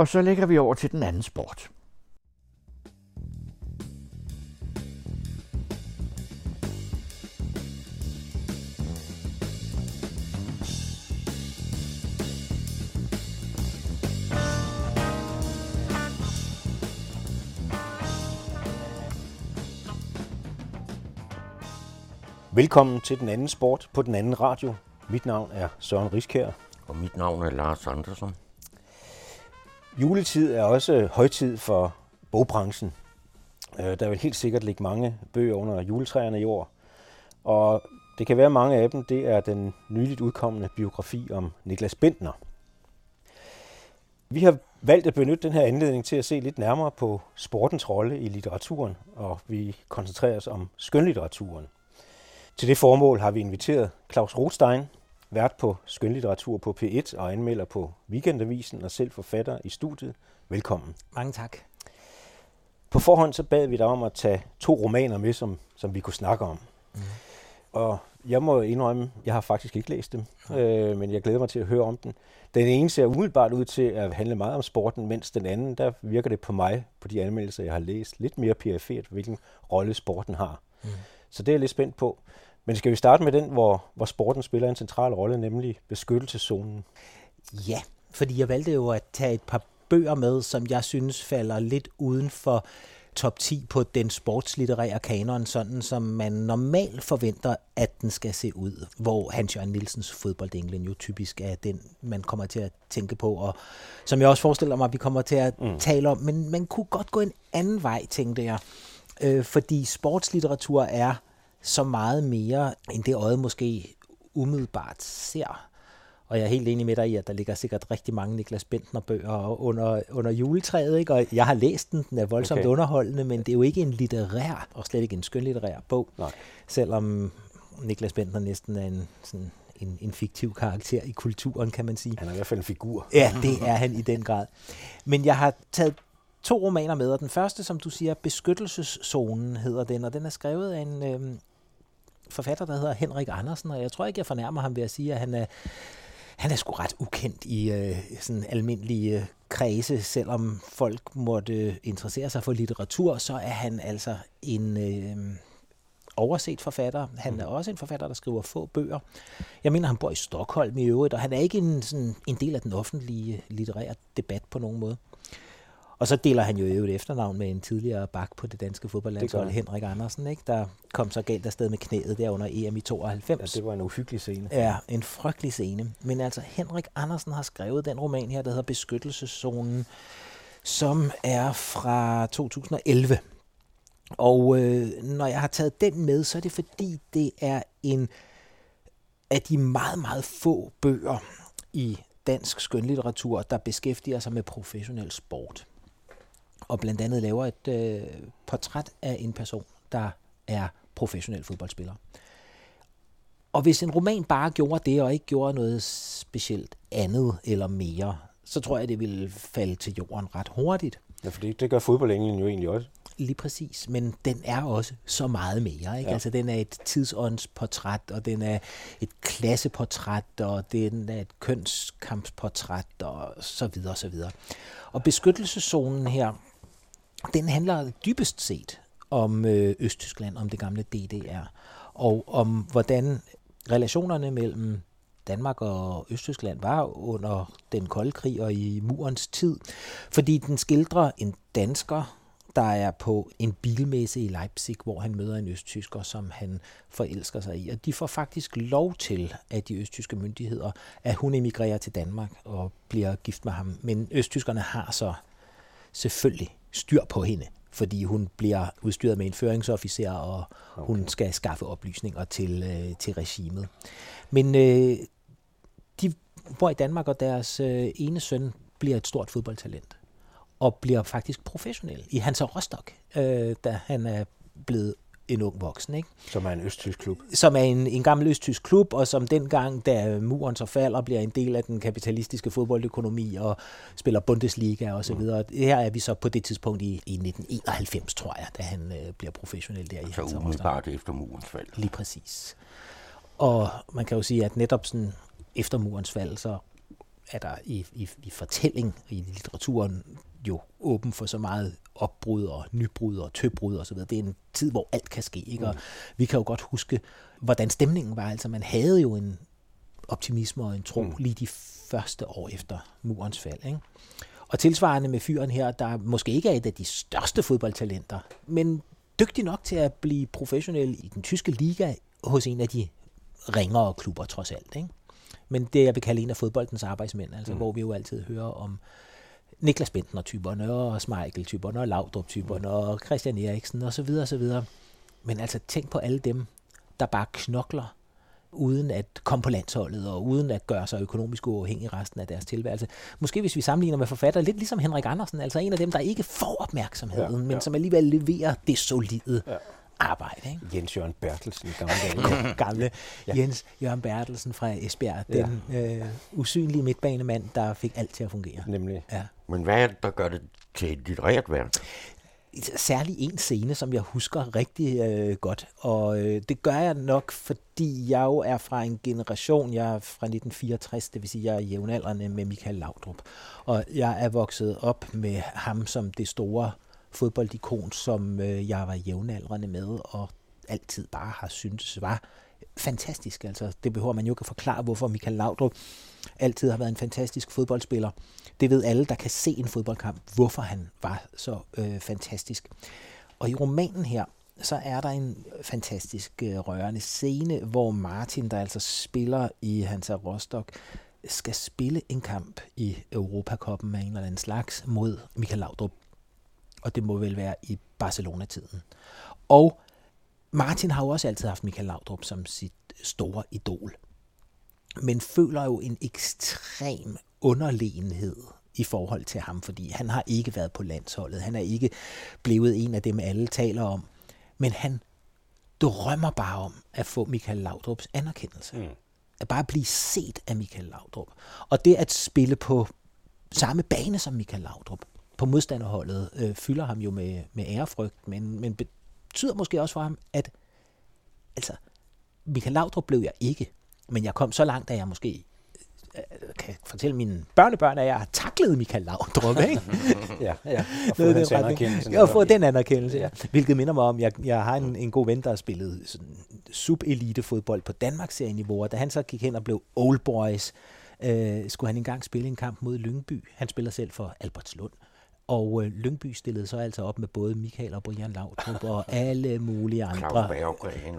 Og så lægger vi over til den anden sport. Velkommen til den anden sport på den anden radio. Mit navn er Søren Riskjær. Og mit navn er Lars Andersen. Juletid er også højtid for bogbranchen. Der vil helt sikkert ligge mange bøger under juletræerne i år. Og det kan være mange af dem. Det er den nyligt udkommende biografi om Niklas Bendtner. Vi har valgt at benytte den her anledning til at se lidt nærmere på sportens rolle i litteraturen. Og vi koncentrerer os om skønlitteraturen. Til det formål har vi inviteret Klaus Rothstein, vært på skønlitteratur på P1 og anmelder på Weekendavisen og selv forfatter i studiet. Velkommen. Mange tak. På forhånd så bad vi dig om at tage 2 romaner med, som vi kunne snakke om. Mm. Og jeg må indrømme, jeg har faktisk ikke læst dem, men jeg glæder mig til at høre om den. Den ene ser umiddelbart ud til at handle meget om sporten, mens den anden, der virker det på mig, på de anmeldelser, jeg har læst, lidt mere perifert, hvilken rolle sporten har. Mm. Så det er jeg lidt spændt på. Men skal vi starte med den, hvor sporten spiller en central rolle, nemlig beskyttelseszonen? Ja, fordi jeg valgte jo at tage et par bøger med, som jeg synes falder lidt uden for top 10 på den sportslitterære kanon, sådan som man normalt forventer, at den skal se ud. Hvor Hans-Jørgen Nielsens fodboldenglen jo typisk er den, man kommer til at tænke på, og som jeg også forestiller mig, at vi kommer til at tale om. Men man kunne godt gå en anden vej, tænkte jeg. Fordi sportslitteratur er så meget mere, end det øjet måske umiddelbart ser. Og jeg er helt enig med dig i, at der ligger sikkert rigtig mange Niklas Bendtner-bøger under juletræet, ikke? Og jeg har læst den, den er voldsomt underholdende, men det er jo ikke en litterær, og slet ikke en skønlitterær bog. Nej. Selvom Niklas Bendtner næsten er en fiktiv karakter i kulturen, kan man sige. Han er i hvert fald en figur. Ja, det er han i den grad. Men jeg har taget 2 romaner med, og den første, som du siger, Beskyttelseszonen hedder den, og den er skrevet af en forfatter, der hedder Henrik Andersen, og jeg tror ikke, jeg fornærmer ham ved at sige, at han er sgu ret ukendt i sådan almindelige kredse, selvom folk måtte interessere sig for litteratur, så er han altså en overset forfatter. Han er også en forfatter, der skriver få bøger. Jeg mener, han bor i Stockholm i øvrigt, og han er ikke en del af den offentlige litterære debat på nogen måde. Og så deler han jo et efternavn med en tidligere bak på det danske fodboldlandshold, Henrik Andersen, ikke? Der kom så galt afsted med knæet der under EM i 92. Ja, det var en uhyggelig scene. Ja, en frygtelig scene. Men altså, Henrik Andersen har skrevet den roman her, der hedder Beskyttelseszonen, som er fra 2011. Og når jeg har taget den med, så er det fordi, det er en af de meget, meget få bøger i dansk skønlitteratur, der beskæftiger sig med professionel sport. Og blandt andet laver et portræt af en person, der er professionel fodboldspiller. Og hvis en roman bare gjorde det, og ikke gjorde noget specielt andet eller mere, så tror jeg, det ville falde til jorden ret hurtigt. Ja, for det gør fodboldenglen jo egentlig også. Lige præcis, men den er også så meget mere, ikke? Ja. Altså, den er et tidsåndsportræt, og den er et klasseportræt, og den er et kønskampsportræt, og så videre, og så videre. Og Beskyttelseszonen her, den handler dybest set om Østtyskland, om det gamle DDR, og om hvordan relationerne mellem Danmark og Østtyskland var under den kolde krig og i murens tid, fordi den skildrer en dansker, der er på en bilmesse i Leipzig, hvor han møder en østtysker, som han forelsker sig i. Og de får faktisk lov til, at de østtyske myndigheder, at hun emigrerer til Danmark og bliver gift med ham. Men østtyskerne har så selvfølgelig styr på hende, fordi hun bliver udstyret med en føringsofficer, og hun skal skaffe oplysninger til regimet. Men de bor i Danmark, og deres ene søn bliver et stort fodboldtalent og bliver faktisk professionel i Hansa Rostock, da han er blevet en ung voksen, ikke? Som er en østtysk klub. Som er en gammel østtysk klub, og som dengang, da muren så falder, bliver en del af den kapitalistiske fodboldøkonomi og spiller Bundesliga og så videre. Her er vi så på det tidspunkt i 1991, tror jeg, da han bliver professionel der i Hansa Rostock. Så umiddelbart efter murens fald. Lige præcis. Og man kan jo sige, at netop sådan efter murens fald, så er der i fortælling og i litteraturen jo åben for så meget opbrud og nybrud og tøbrud og så videre. Det er en tid, hvor alt kan ske, ikke? Og vi kan jo godt huske, hvordan stemningen var. Altså, man havde jo en optimisme og en tro lige de første år efter murens fald, ikke? Og tilsvarende med fyren her, der måske ikke er et af de største fodboldtalenter, men dygtig nok til at blive professionel i den tyske liga hos en af de ringere klubber trods alt, ikke? Men det, jeg vil kalde en af fodboldens arbejdsmænd, altså, hvor vi jo altid hører om Niklas Bendtner-typerne og Schmeichel-typerne og Laudrup-typerne og Christian Eriksen og så videre og så videre. Men altså, tænk på alle dem, der bare knokler uden at komme på landsholdet og uden at gøre sig økonomisk uafhængig resten af deres tilværelse. Måske hvis vi sammenligner med forfatter, lidt ligesom Henrik Andersen, altså en af dem, der ikke får opmærksomheden, men som alligevel leverer det solide arbejde, ikke? Jens Jørgen Bertelsen, gamle Jens Jørgen Bertelsen fra Esbjerg, den usynlige midtbanemand, der fik alt til at fungere. Nemlig. Ja. Men hvad er det, der gør det til et litterært værk? Særlig en scene, som jeg husker rigtig godt, og det gør jeg nok, fordi jeg jo er fra en generation, jeg er fra 1964, det vil sige, jeg er jævnaldrende med Mikael Laudrup, og jeg er vokset op med ham som det store fodboldikon, som jeg var jævnaldrende med, og altid bare har syntes var fantastisk. Altså, det behøver man jo ikke at forklare, hvorfor Mikael Laudrup altid har været en fantastisk fodboldspiller. Det ved alle, der kan se en fodboldkamp, hvorfor han var så fantastisk. Og i romanen her, så er der en fantastisk rørende scene, hvor Martin, der altså spiller i Hansa Rostock, skal spille en kamp i Europacupen af en eller anden slags mod Mikael Laudrup. Og det må vel være i Barcelona-tiden. Og Martin har jo også altid haft Mikael Laudrup som sit store idol, men føler jo en ekstrem underlegenhed i forhold til ham, fordi han har ikke været på landsholdet, han er ikke blevet en af dem, alle taler om, men han drømmer bare om at få Mikael Laudrups anerkendelse. At bare blive set af Mikael Laudrup. Og det at spille på samme bane som Mikael Laudrup, på modstanderholdet, fylder ham jo med ærefrygt, men betyder måske også for ham, at altså, Mikael Laudrup blev jeg ikke, men jeg kom så langt, at jeg måske kan fortælle mine børnebørn, at jeg har taklet Mikael Laudrup, ikke? Og få den anerkendelse. Hvilket minder mig om, jeg har en god ven, der har spillet sådan sub-elite-fodbold på Danmarks-senior-niveau, da han så gik hen og blev old boys, skulle han engang spille en kamp mod Lyngby. Han spiller selv for Albertslund. Og Lyngby stillede så altså op med både Mikael og Brian Laudrup og alle mulige andre.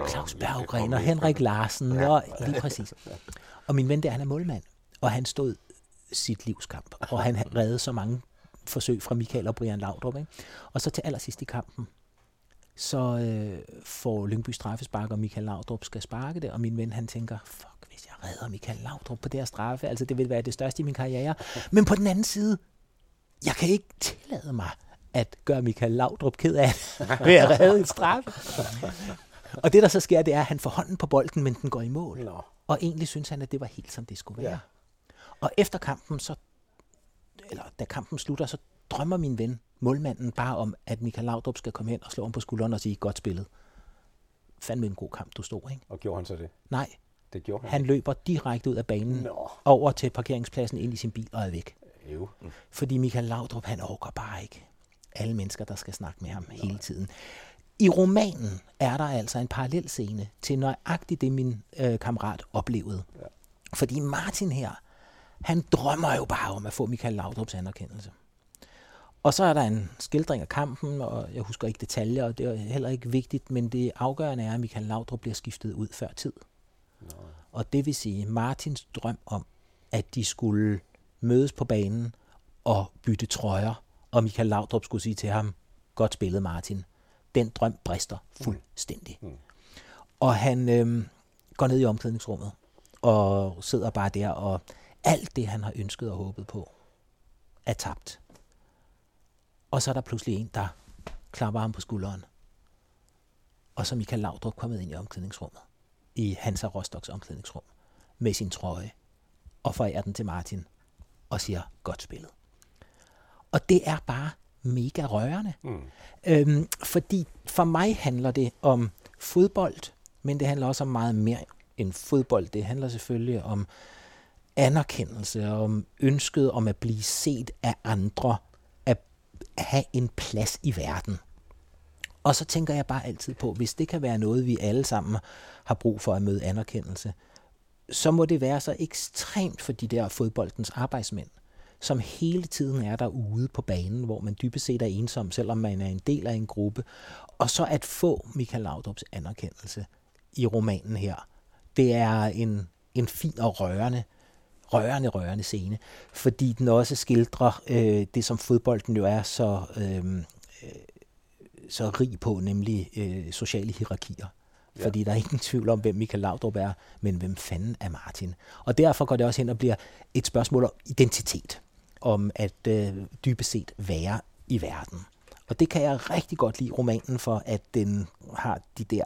Klaus Berggren og Henrik Larsen. Og lige præcis. Og min ven der, han er målmand. Og han stod sit livskamp. Og han reddede så mange forsøg fra Mikael og Brian Laudrup, ikke? Og så til allersidst i kampen, så får Lyngby straffespark, og Mikael Laudrup skal sparke det. Og min ven, han tænker, fuck, hvis jeg redder Mikael Laudrup på det her straffe, altså det vil være det største i min karriere. Men på den anden side, jeg kan ikke tillade mig at gøre Mikael Laudrup ked af ved at redde en straffe. Og det, der så sker, det er, at han får hånden på bolden, men den går i mål. Og egentlig synes han, at det var helt, som det skulle være. Og efter kampen, da kampen slutter, så drømmer min ven, målmanden, bare om, at Mikael Laudrup skal komme hen og slå ham på skulderen og sige, godt spillet. Fandme en god kamp, du stod, ikke? Og gjorde han så det? Nej. Det gjorde han. Han løber direkte ud af banen, over til parkeringspladsen, ind i sin bil og er væk. Fordi Mikael Laudrup, han orker bare ikke alle mennesker, der skal snakke med ham hele tiden. I romanen er der altså en parallel scene til nøjagtigt det, min kammerat oplevede. Fordi Martin her, han drømmer jo bare om at få Mikael Laudrups anerkendelse. Og så er der en skildring af kampen, og jeg husker ikke detaljer, og det er heller ikke vigtigt, men det afgørende er, at Mikael Laudrup bliver skiftet ud før tid. Og det vil sige, Martins drøm om, at de skulle mødes på banen og bytte trøjer, og Mikael Laudrup skulle sige til ham, godt spillet, Martin. Den drøm brister fuldstændig. Og han går ned i omklædningsrummet og sidder bare der, og alt det, han har ønsket og håbet på, er tabt. Og så er der pludselig en, der klapper ham på skulderen. Og så Mikael Laudrup kommet ind i omklædningsrummet, i Hansa Rostocks omklædningsrum, med sin trøje, og forærer den til Martin og siger, godt spillet. Og det er bare mega rørende. Fordi for mig handler det om fodbold, men det handler også om meget mere end fodbold. Det handler selvfølgelig om anerkendelse, om ønsket om at blive set af andre, at have en plads i verden. Og så tænker jeg bare altid på, hvis det kan være noget, vi alle sammen har brug for at møde anerkendelse, så må det være så ekstremt for de der fodboldens arbejdsmænd, som hele tiden er derude på banen, hvor man dybest set er ensom, selvom man er en del af en gruppe. Og så at få Mikael Laudrups anerkendelse i romanen her, det er en fin og rørende scene, fordi den også skildrer det, som fodbolden jo er så rig på, nemlig sociale hierarkier. Ja. Fordi der er ingen tvivl om, hvem Mikael Laudrup er, men hvem fanden er Martin? Og derfor går det også hen og bliver et spørgsmål om identitet, om at dybest set være i verden. Og det kan jeg rigtig godt lide romanen for, at den har de der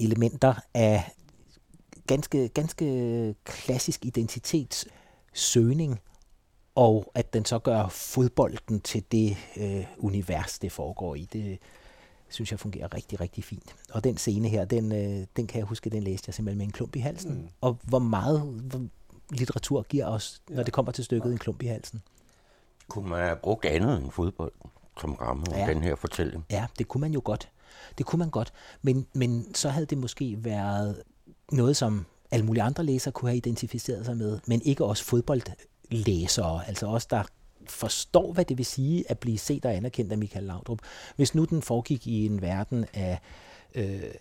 elementer af ganske klassisk identitetssøgning, og at den så gør fodbolden til det univers, det foregår i. Det synes jeg fungerer rigtig, rigtig fint. Og den scene her, den kan jeg huske, den læste jeg simpelthen med en klump i halsen. Mm. Og hvor meget litteratur giver os, når det kommer til stykket, en klump i halsen. Kunne man have brugt andet end fodbold som ramme om den her fortælling? Ja, det kunne man jo godt. Det kunne man godt. Men så havde det måske været noget, som alle mulige andre læsere kunne have identificeret sig med, men ikke også fodboldlæsere, altså os, der forstår, hvad det vil sige at blive set og anerkendt af Mikael Laudrup. Hvis nu den foregik i en verden af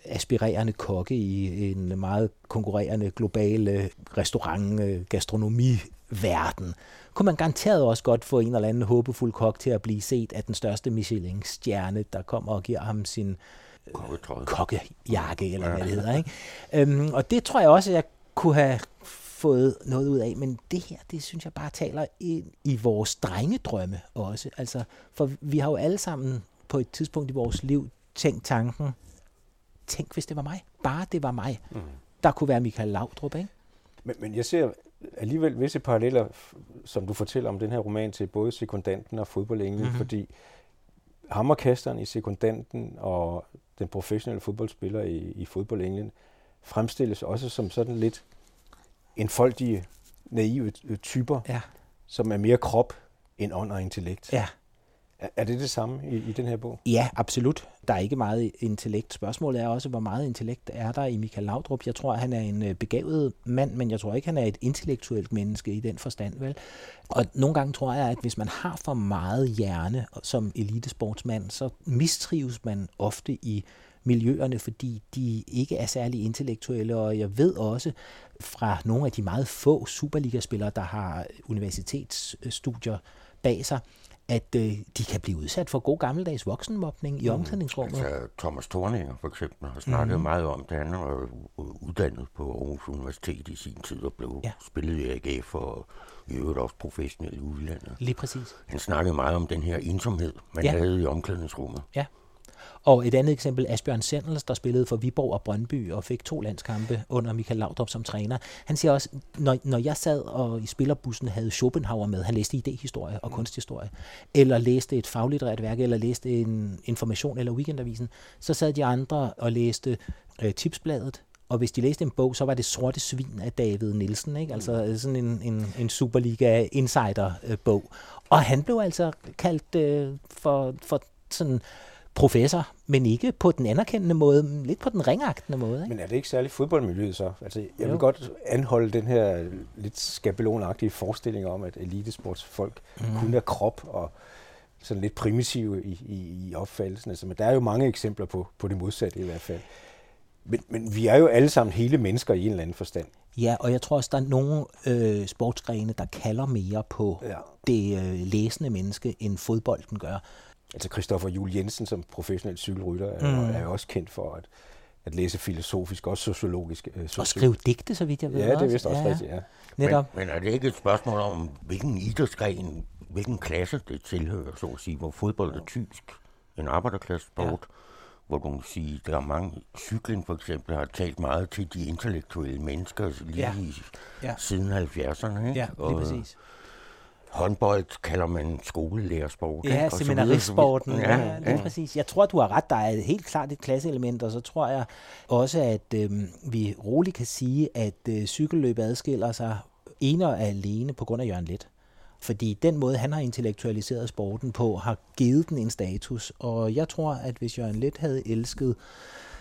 aspirerende kokke i en meget konkurrerende globale restaurant-gastronomiverden, kunne man garanteret også godt få en eller anden håbefuld kok til at blive set af den største Michelin-stjerne, der kommer og giver ham sin kokkejakke, eller hvad det hedder. Ikke? Og det tror jeg også, at jeg kunne have fået noget ud af, men det her, det synes jeg bare taler ind i vores drengedrømme også. Altså, for vi har jo alle sammen på et tidspunkt i vores liv tænkt tanken, tænk hvis det var mig, bare det var mig, der kunne være Mikael Laudrup, ikke? Men jeg ser alligevel visse paralleller, som du fortæller om den her roman, til både sekundanten og fodboldenglen, fordi hammerkasteren i sekundanten og den professionelle fodboldspiller i fodboldenglen fremstilles også som sådan lidt enfoldige, naive typer, som er mere krop end ånd og intellekt. Ja. Er det det samme i den her bog? Ja, absolut. Der er ikke meget intellekt. Spørgsmålet er også, hvor meget intellekt er der i Mikael Laudrup. Jeg tror, han er en begavet mand, men jeg tror ikke, han er et intellektuelt menneske i den forstand, vel? Og nogle gange tror jeg, at hvis man har for meget hjerne som elitesportsmand, så mistrives man ofte i miljøerne, fordi de ikke er særlig intellektuelle, og jeg ved også fra nogle af de meget få Superliga-spillere, der har universitetsstudier bag sig, at de kan blive udsat for god gammeldags voksenmobning i omklædningsrummet. Altså, Thomas Thorninger for eksempel har snakket meget om det. Han var uddannet på Aarhus Universitet i sin tid og blev spillet i AGF og i øvrigt også professionelt i udlandet. Lige præcis. Han snakkede meget om den her ensomhed, man havde i omklædningsrummet. Ja. Og et andet eksempel, Asbjørn Sendels, der spillede for Viborg og Brøndby og fik 2 landskampe under Mikael Laudrup som træner. Han siger også, når jeg sad og i spillerbussen havde Schopenhauer med, han læste idéhistorie og kunsthistorie, eller læste et faglitterært værk, eller læste en Information eller Weekendavisen, så sad de andre og læste Tipsbladet. Og hvis de læste en bog, så var det Sorte Svin af David Nielsen, ikke? Altså sådan en Superliga-insider-bog. Og han blev altså kaldt for sådan professor, men ikke på den anerkendende måde, lidt på den ringagtende måde. Ikke? Men er det ikke særlig fodboldmiljøet så? Altså, jeg vil godt anholde den her lidt skabelonagtige forestilling om, at elitesportsfolk kun er krop og sådan lidt primitive i opfattelsen. Altså, men der er jo mange eksempler på det modsatte i hvert fald. Men vi er jo alle sammen hele mennesker i en eller anden forstand. Ja, og jeg tror også, der er nogle sportsgrene, der kalder mere på det læsende menneske, end fodbolden gør. Altså Christoffer Juel Jensen som professionel cykelrytter er også kendt for at læse filosofisk, også sociologisk. Og skrive digte, så vidt jeg ved. Ja, det er vist også rigtigt, Netop. Men er det ikke et spørgsmål om, hvilken idrætsgren, hvilken klasse det tilhører, så at sige, hvor fodbold er typisk en arbejderklasse sport, hvor du kan sige, der er mange, cykling for eksempel har talt meget til de intellektuelle mennesker siden 70'erne, ikke? Ja, lige præcis. Håndbold kalder man skolelærersport. Ja, seminaristsporten. Ja, præcis. Jeg tror, du har ret. Der er helt klart et klasseelement, og så tror jeg også, at vi roligt kan sige, at cykelløb adskiller sig ene og alene på grund af Jørgen Leth. Fordi den måde, han har intellektualiseret sporten på, har givet den en status. Og jeg tror, at hvis Jørgen Leth havde elsket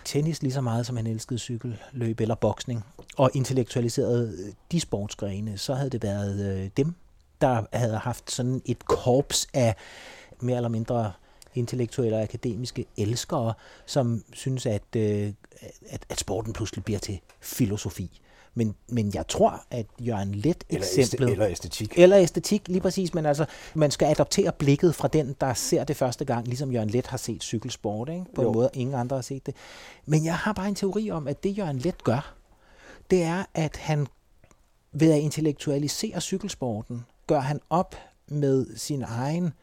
tennis lige så meget, som han elskede cykelløb eller boksning, og intellektualiserede de sportsgrene, så havde det været dem, der havde haft sådan et korps af mere eller mindre intellektuelle og akademiske elskere, som synes, at sporten pludselig bliver til filosofi. Men jeg tror, at Jørgen Leth eksemplet... Eller æstetik. Eller æstetik, lige præcis. Men altså, man skal adoptere blikket fra den, der ser det første gang, ligesom Jørgen Leth har set cykelsport, ikke? På en måde, ingen andre har set det. Men jeg har bare en teori om, at det Jørgen Leth gør, det er, at han ved at intellektualisere cykelsporten, gør han op med sin egen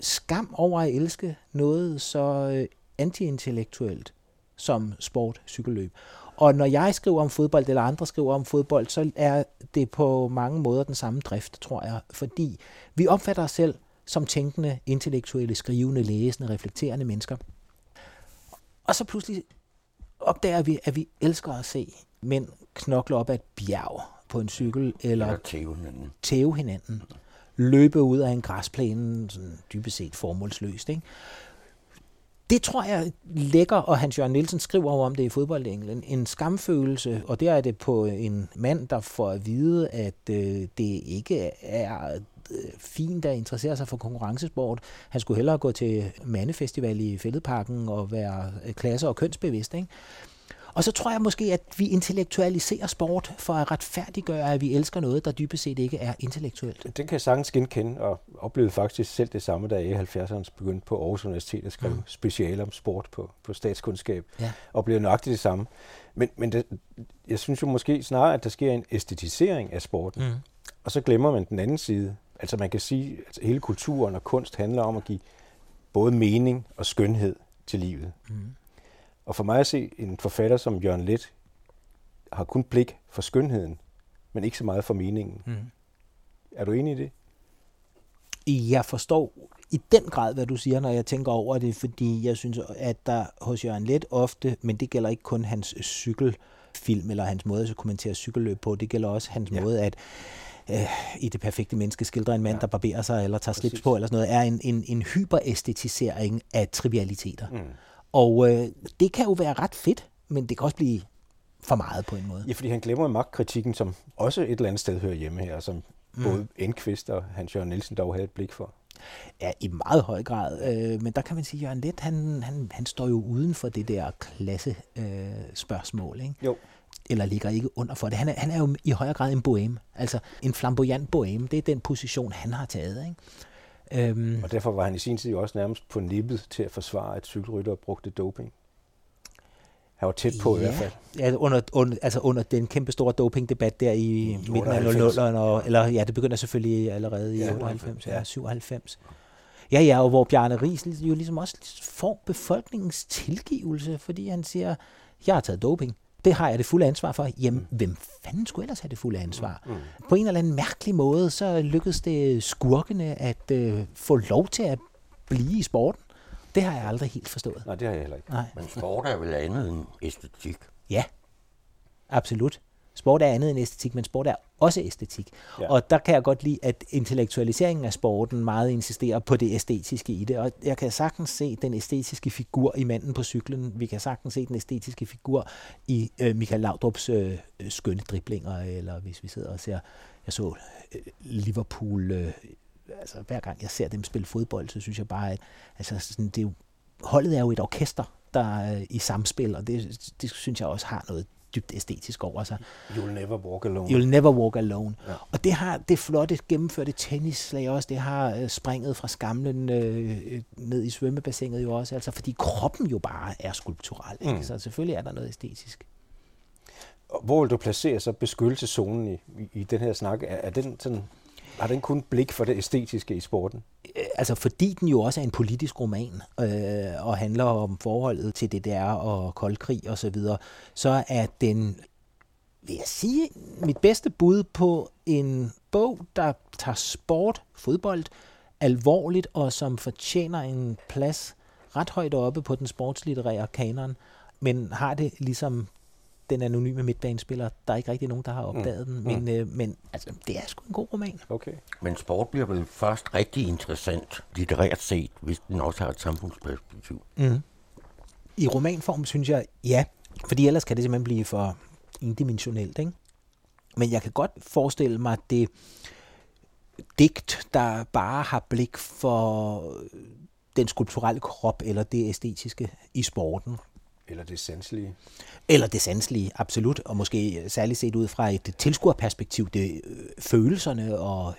skam over at elske noget så antiintellektuelt som sport, cykelløb. Og når jeg skriver om fodbold, eller andre skriver om fodbold, så er det på mange måder den samme drift, tror jeg. Fordi vi opfatter os selv som tænkende, intellektuelle, skrivende, læsende, reflekterende mennesker. Og så pludselig opdager vi, at vi elsker at se mænd knokle op ad et bjerg på en cykel, eller tæve hinanden, løbe ud af en græsplæne, sådan dybest set formålsløst, ikke? Det tror jeg lægger, og Hans-Jørgen Nielsen skriver om det i Fodboldenglen, en skamfølelse, og der er det på en mand, der får at vide, at det ikke er fint at interessere sig for konkurrencesport. Han skulle hellere gå til mandefestival i Fælledparken og være klasse- og kønsbevidst, ikke? Og så tror jeg måske, at vi intellektualiserer sport for at retfærdiggøre, at vi elsker noget, der dybest set ikke er intellektuelt. Den kan jeg sagtens genkende, og oplevede faktisk selv det samme, da jeg i 70'erne begyndte på Aarhus Universitet at skrive speciale om sport på statskundskab. Ja. Oplevede nøjagtigt det samme. Men det, jeg synes jo måske snarere, at der sker en æstetisering af sporten, og så glemmer man den anden side. Altså man kan sige, at hele kulturen og kunst handler om at give både mening og skønhed til livet. Og for mig at se, en forfatter som Jørgen Leth har kun blik for skønheden, men ikke så meget for meningen. Er du enig i det? Jeg forstår i den grad, hvad du siger, når jeg tænker over det, fordi jeg synes, at der hos Jørgen Leth ofte, men det gælder ikke kun hans cykelfilm eller hans måde at kommentere cykelløb på, det gælder også hans måde at i Det perfekte menneske skildrer en mand, der barberer sig eller tager slips på eller sådan noget, er en hyperæstetisering af trivialiteter. Og det kan jo være ret fedt, men det kan også blive for meget på en måde. Ja, fordi han glemmer magtkritikken, som også et eller andet sted hører hjemme her, som både Enqvist og Hans-Jørgen Nielsen dog havde et blik for. Ja, i meget høj grad. Men der kan man sige, at Jørgen Leth, han står jo uden for det der klassespørgsmål, ikke? Jo. Eller ligger ikke under for det. Han er jo i højere grad en bohème, altså en flamboyant bohème. Det er den position, han har taget, ikke? Og derfor var han i sin tid jo også nærmest på nippet til at forsvare, at cykelryttere brugte doping. Han var tæt på i hvert fald. Ja, under den kæmpe store dopingdebat der i midten af 00'erne, eller det begynder selvfølgelig allerede i 98, 97. Ja, og hvor Bjarne Riis jo ligesom også får befolkningens tilgivelse, fordi han siger, jeg har taget doping. Det har jeg det fulde ansvar for. Jamen, hvem fanden skulle ellers have det fulde ansvar? På en eller anden mærkelig måde, så lykkedes det skurkene at få lov til at blive i sporten. Det har jeg aldrig helt forstået. Nej, det har jeg heller ikke. Nej. Men sport er vel andet end æstetik? Ja, absolut. Sport er andet end æstetik, men sport er også æstetik. Ja. Og der kan jeg godt lide, at intellektualiseringen af sporten meget insisterer på det æstetiske i det. Og jeg kan sagtens se den æstetiske figur i manden på cyklen. Vi kan sagtens se den æstetiske figur i Mikael Laudrups skønne driblinger, eller hvis vi sidder og ser, jeg så Liverpool, altså hver gang jeg ser dem spille fodbold, så synes jeg bare, at altså, sådan, det er jo, holdet er jo et orkester, der i samspil, og det synes jeg også har noget dybt æstetisk over sig. You'll never walk alone. You'll never walk alone. Ja. Og det har det flotte gennemførte tennisslag også, det har springet fra skamlen ned i svømmebassinet jo også, altså fordi kroppen jo bare er skulptural, ikke? Så selvfølgelig er der noget æstetisk. Og hvor vil du placere så beskyttelseszonen i den her snak? Er den sådan, har den kun blik for det æstetiske i sporten? Altså fordi den jo også er en politisk roman, og handler om forholdet til DDR og koldkrig og så videre, så er den, vil jeg sige, mit bedste bud på en bog, der tager sport, fodbold, alvorligt, og som fortjener en plads ret højt oppe på den sportslitterære kanon, men har det ligesom den anonyme midtbanespiller. Der er ikke rigtig nogen, der har opdaget den, men altså, det er sgu en god roman. Okay. Men sport bliver vel først rigtig interessant, litterært set, hvis den også har et samfundsperspektiv. Mm. I romanform synes jeg, ja, fordi ellers kan det simpelthen blive for indimensionelt, ikke? Men jeg kan godt forestille mig, at det digt, der bare har blik for den skulpturelle krop, eller det æstetiske i sporten. Eller det sanselige. Eller det sanselige, absolut. Og måske særligt set ud fra et tilskuerperspektiv, det følelserne og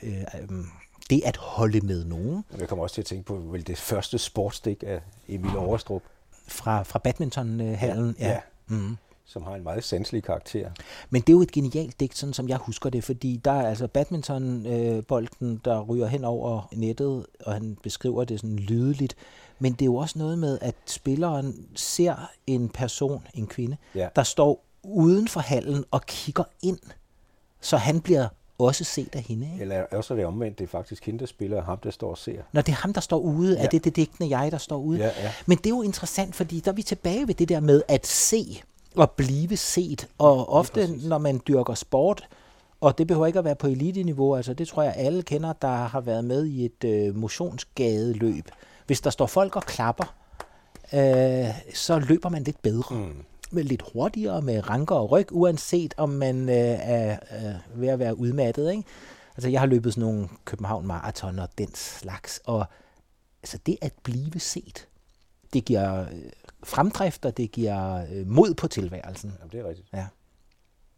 det at holde med nogen. Jeg kommer også til at tænke på vel det første sportsdigt af Emil Overstrup. Fra badmintonhallen, ja. Mm. Som har en meget sanselig karakter. Men det er jo et genialt digt, sådan som jeg husker det, fordi der er altså badmintonbolden, der ryger hen over nettet, og han beskriver det sådan lydeligt. Men det er jo også noget med, at spilleren ser en person, en kvinde, der står uden for hallen og kigger ind, så han bliver også set af hende. Ikke? Eller også er det omvendt, det er faktisk hende, der spiller, og ham, der står og ser. Når det er ham, der står ude, er det digtende jeg, der står ude. Ja, ja. Men det er jo interessant, fordi der er vi tilbage ved det der med at se og blive set. Og ofte, når man dyrker sport, og det behøver ikke at være på eliteniveau, altså det tror jeg alle kender, der har været med i et motionsgadeløb. Hvis der står folk og klapper, så løber man lidt bedre. Mm. Lidt hurtigere med ranker og ryg, uanset om man er ved at være udmattet. Ikke? Altså, jeg har løbet sådan nogle København Marathon og den slags, og altså, det at blive set, det giver fremdrift, og det giver mod på tilværelsen. Jamen, det er rigtigt. Ja.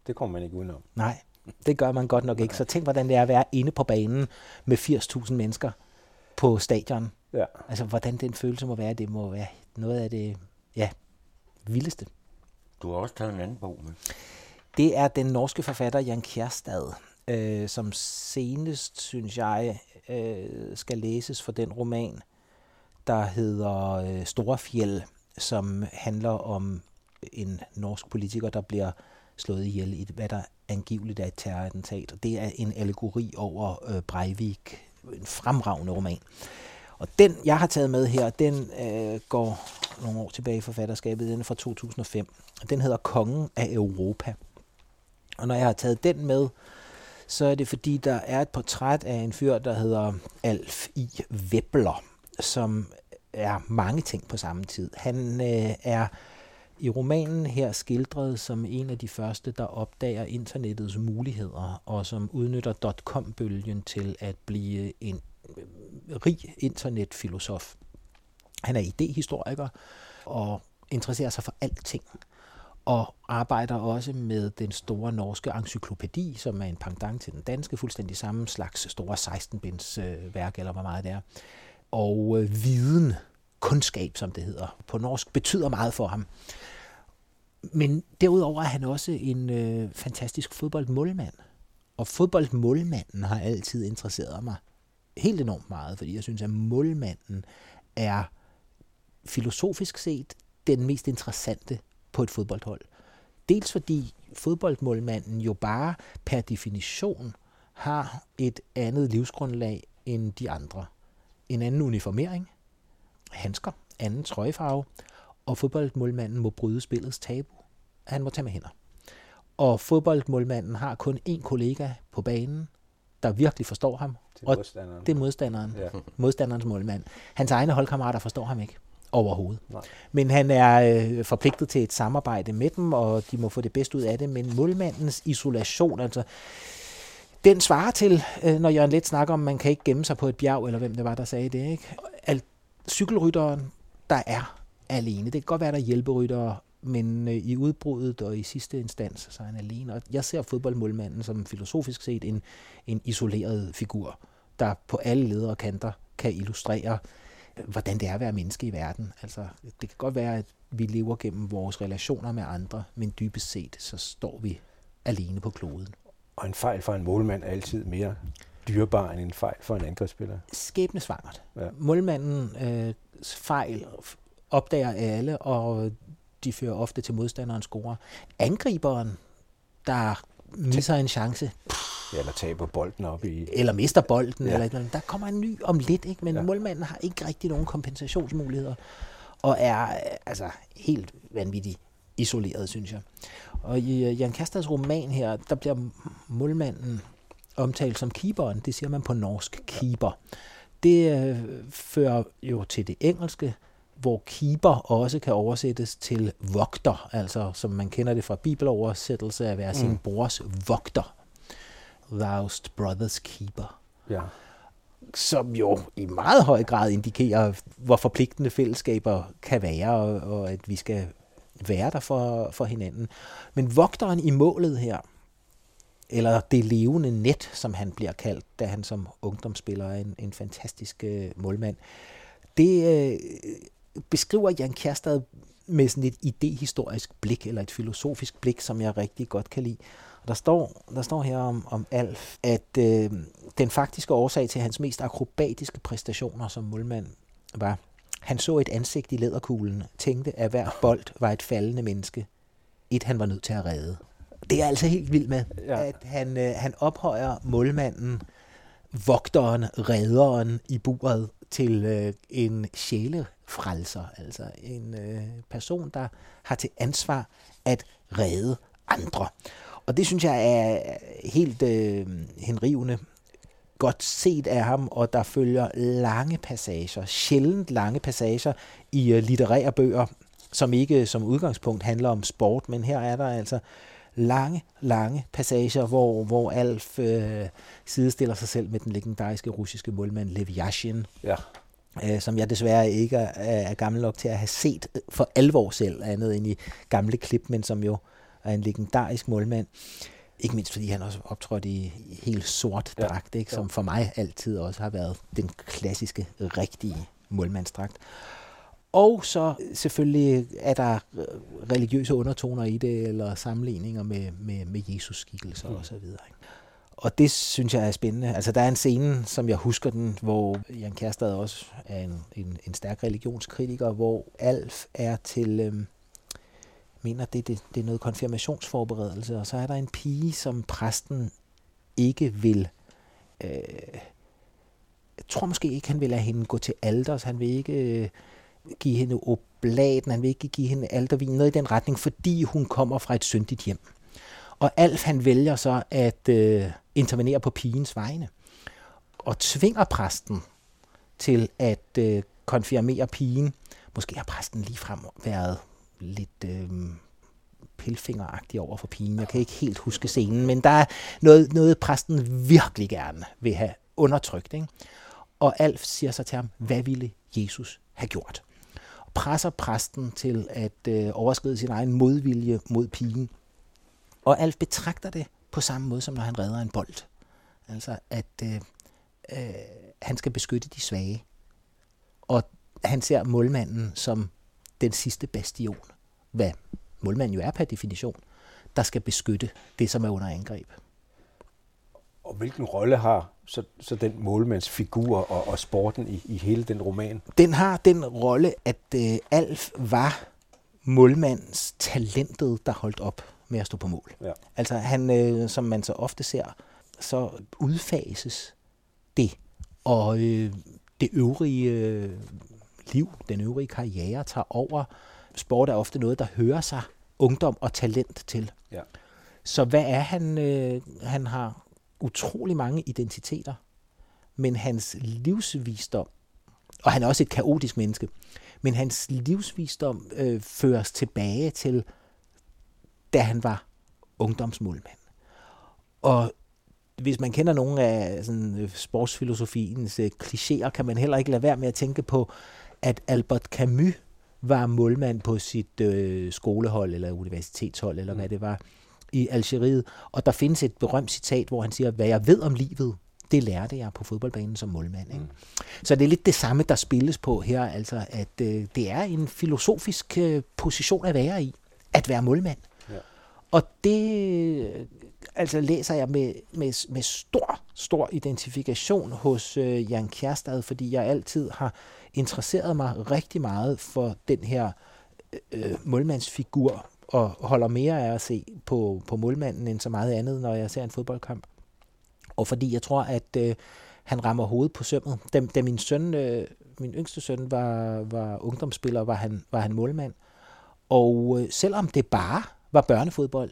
Det kommer man ikke udenom. Nej, det gør man godt nok ikke. Så tænk, hvordan det er at være inde på banen med 80.000 mennesker på stadion. Ja. Altså, hvordan den følelse må være, det må være noget af det vildeste. Du har også taget en anden bog med. Det er den norske forfatter Jan Kjærstad, som senest, synes jeg, skal læses for den roman, der hedder Storefjell, som handler om en norsk politiker, der bliver slået ihjel i, hvad der angiveligt er et terrorattentat. Og det er en allegori over Breivik, en fremragende roman. Og den, jeg har taget med her, den går nogle år tilbage i forfatterskabet. Den er fra 2005. Den hedder Kongen af Europa. Og når jeg har taget den med, så er det fordi, der er et portræt af en fyr, der hedder Alf I. Webler, som er mange ting på samme tid. Han er i romanen her skildret som en af de første, der opdager internettets muligheder, og som udnytter dotcom-bølgen til at blive en rig internetfilosof. Han er idehistoriker og interesserer sig for alting, og arbejder også med den store norske encyklopædi, som er en pendant til den danske, fuldstændig samme slags store 16-binds værk, eller hvor meget det er. Og viden, kundskab som det hedder, på norsk, betyder meget for ham. Men derudover er han også en fantastisk fodboldmålmand, og fodboldmålmanden har altid interesseret mig helt enormt meget, fordi jeg synes, at målmanden er filosofisk set den mest interessante på et fodboldhold. Dels fordi fodboldmålmanden jo bare per definition har et andet livsgrundlag end de andre. En anden uniformering, handsker, anden trøjefarve, og fodboldmålmanden må bryde spillets tabu. Han må tage med hænder. Og fodboldmålmanden har kun én kollega på banen, der virkelig forstår ham, og modstanderen. Det er modstanderen, modstanderens målmand. Hans egne holdkammerater forstår ham ikke overhovedet. Nej. Men han er forpligtet til et samarbejde med dem, og de må få det bedste ud af det, men målmandens isolation, altså den svarer til, når Jørgen Leth snakker om, man kan ikke gemme sig på et bjerg, eller hvem det var, der sagde det, ikke? Cykelrytteren, der er alene. Det kan godt være, der er hjælperyttere, men i udbruddet og i sidste instans, så er han alene. Og jeg ser fodboldmålmanden som filosofisk set en isoleret figur, der på alle ledere og kanter kan illustrere, hvordan det er at være menneske i verden. Altså, det kan godt være, at vi lever gennem vores relationer med andre, men dybest set, så står vi alene på kloden. Og en fejl for en målmand er altid mere dyrebar end en fejl for en angrebsspiller. Skæbnesvangert. Ja. Målmandens fejl opdager alle, og de fører ofte til modstanderens scorer. Angriberen, der misser en chance. Ja, eller taber bolden op i... Eller mister bolden. Ja. Eller, der kommer en ny om lidt, ikke? Men målmanden har ikke rigtig nogen kompensationsmuligheder. Og er altså helt vanvittig isoleret, synes jeg. Og i Jan Kjærstads roman her, der bliver målmanden omtalt som keeperen. Det siger man på norsk, keeper. Det fører jo til det engelske, hvor keeper også kan oversættes til vogter, altså som man kender det fra bibeloversættelse, at være sin brors vogter. Lost Brothers Keeper. Ja. Som jo i meget høj grad indikerer, hvor forpligtende fællesskaber kan være, og at vi skal være der for hinanden. Men vogteren i målet her, eller det levende net, som han bliver kaldt, da han som ungdomsspiller er en fantastisk målmand, det beskriver Jan Kjærstad med sådan et idehistorisk blik, eller et filosofisk blik, som jeg rigtig godt kan lide. Der står her om Alf, at den faktiske årsag til hans mest akrobatiske præstationer som målmand var, han så et ansigt i læderkuglen, tænkte, at hver bold var et faldende menneske, et han var nødt til at redde. Det er jeg altså helt vild med, ja. At han ophøjer målmanden, vogteren, redderen i buret til en sjælefrelser, altså en person, der har til ansvar at redde andre. Og det synes jeg er helt henrivende godt set af ham, og der følger lange passager, sjældent lange passager i litterære bøger, som ikke som udgangspunkt handler om sport, men her er der altså lange passager, hvor Alf sidestiller sig selv med den legendariske russiske målmand Lev Yashin, ja. Som jeg desværre ikke er gammel nok til at have set for alvor selv, andet end i gamle klip, men som jo er en legendarisk målmand. Ikke mindst fordi han også optrådte i helt sort dragt, ikke? Som for mig altid også har været den klassiske, rigtige målmandsdragt. Og så selvfølgelig er der religiøse undertoner i det, eller sammenligninger med Jesus-skikkelser og så videre. Og det synes jeg er spændende. Altså der er en scene, som jeg husker den, hvor Jan Kjærstad også er en stærk religionskritiker, hvor Alf er til... mener, det er noget konfirmationsforberedelse, og så er der en pige, som præsten ikke vil... jeg tror måske ikke, han vil lade hende gå til alters, han vil ikke give hende oblaten, han vil ikke give hende altervin, noget i den retning, fordi hun kommer fra et syndigt hjem. Og Alf, han vælger så at intervenere på pigens vegne, og tvinger præsten til at konfirmere pigen. Måske har præsten ligefrem været... lidt pilfingeragtig over for pigen. Jeg kan ikke helt huske scenen, men der er noget præsten virkelig gerne vil have undertrykt. Ikke? Og Alf siger så til ham, hvad ville Jesus have gjort? Og presser præsten til at overskride sin egen modvilje mod pigen. Og Alf betragter det på samme måde, som når han redder en bold. Altså, at han skal beskytte de svage. Og han ser målmanden som den sidste bastion, hvad målmanden jo er per definition, der skal beskytte det, som er under angreb. Og hvilken rolle har så den målmandsfigur og sporten i hele den roman? Den har den rolle, at Alf var målmandens talentet, der holdt op med at stå på mål. Ja. Altså han, som man så ofte ser, så udfases det, og det øvrige... liv, den øvrige karriere tager over. Sport er ofte noget, der hører sig ungdom og talent til. Ja. Så hvad er han? Han har utrolig mange identiteter, men hans livsvisdom, og han er også et kaotisk menneske, men hans livsvisdom føres tilbage til, da han var ungdomsmålmand. Og hvis man kender nogle af sådan, sportsfilosofiens klichéer, kan man heller ikke lade være med at tænke på, at Albert Camus var målmand på sit skolehold eller universitetshold, eller hvad det var, i Algeriet. Og der findes et berømt citat, hvor han siger, hvad jeg ved om livet, det lærte jeg på fodboldbanen som målmand. Ikke? Så det er lidt det samme, der spilles på her, altså at det er en filosofisk position at være i, at være målmand. Ja. Og det altså læser jeg med stor identifikation hos Jan Kjærstad, fordi jeg altid har interesseret mig rigtig meget for den her målmandsfigur, og holder mere af at se på målmanden end så meget andet, når jeg ser en fodboldkamp. Og fordi jeg tror, at han rammer hovedet på sømmet. Da min yngste søn var ungdomsspiller, var han målmand. Og selvom det bare var børnefodbold,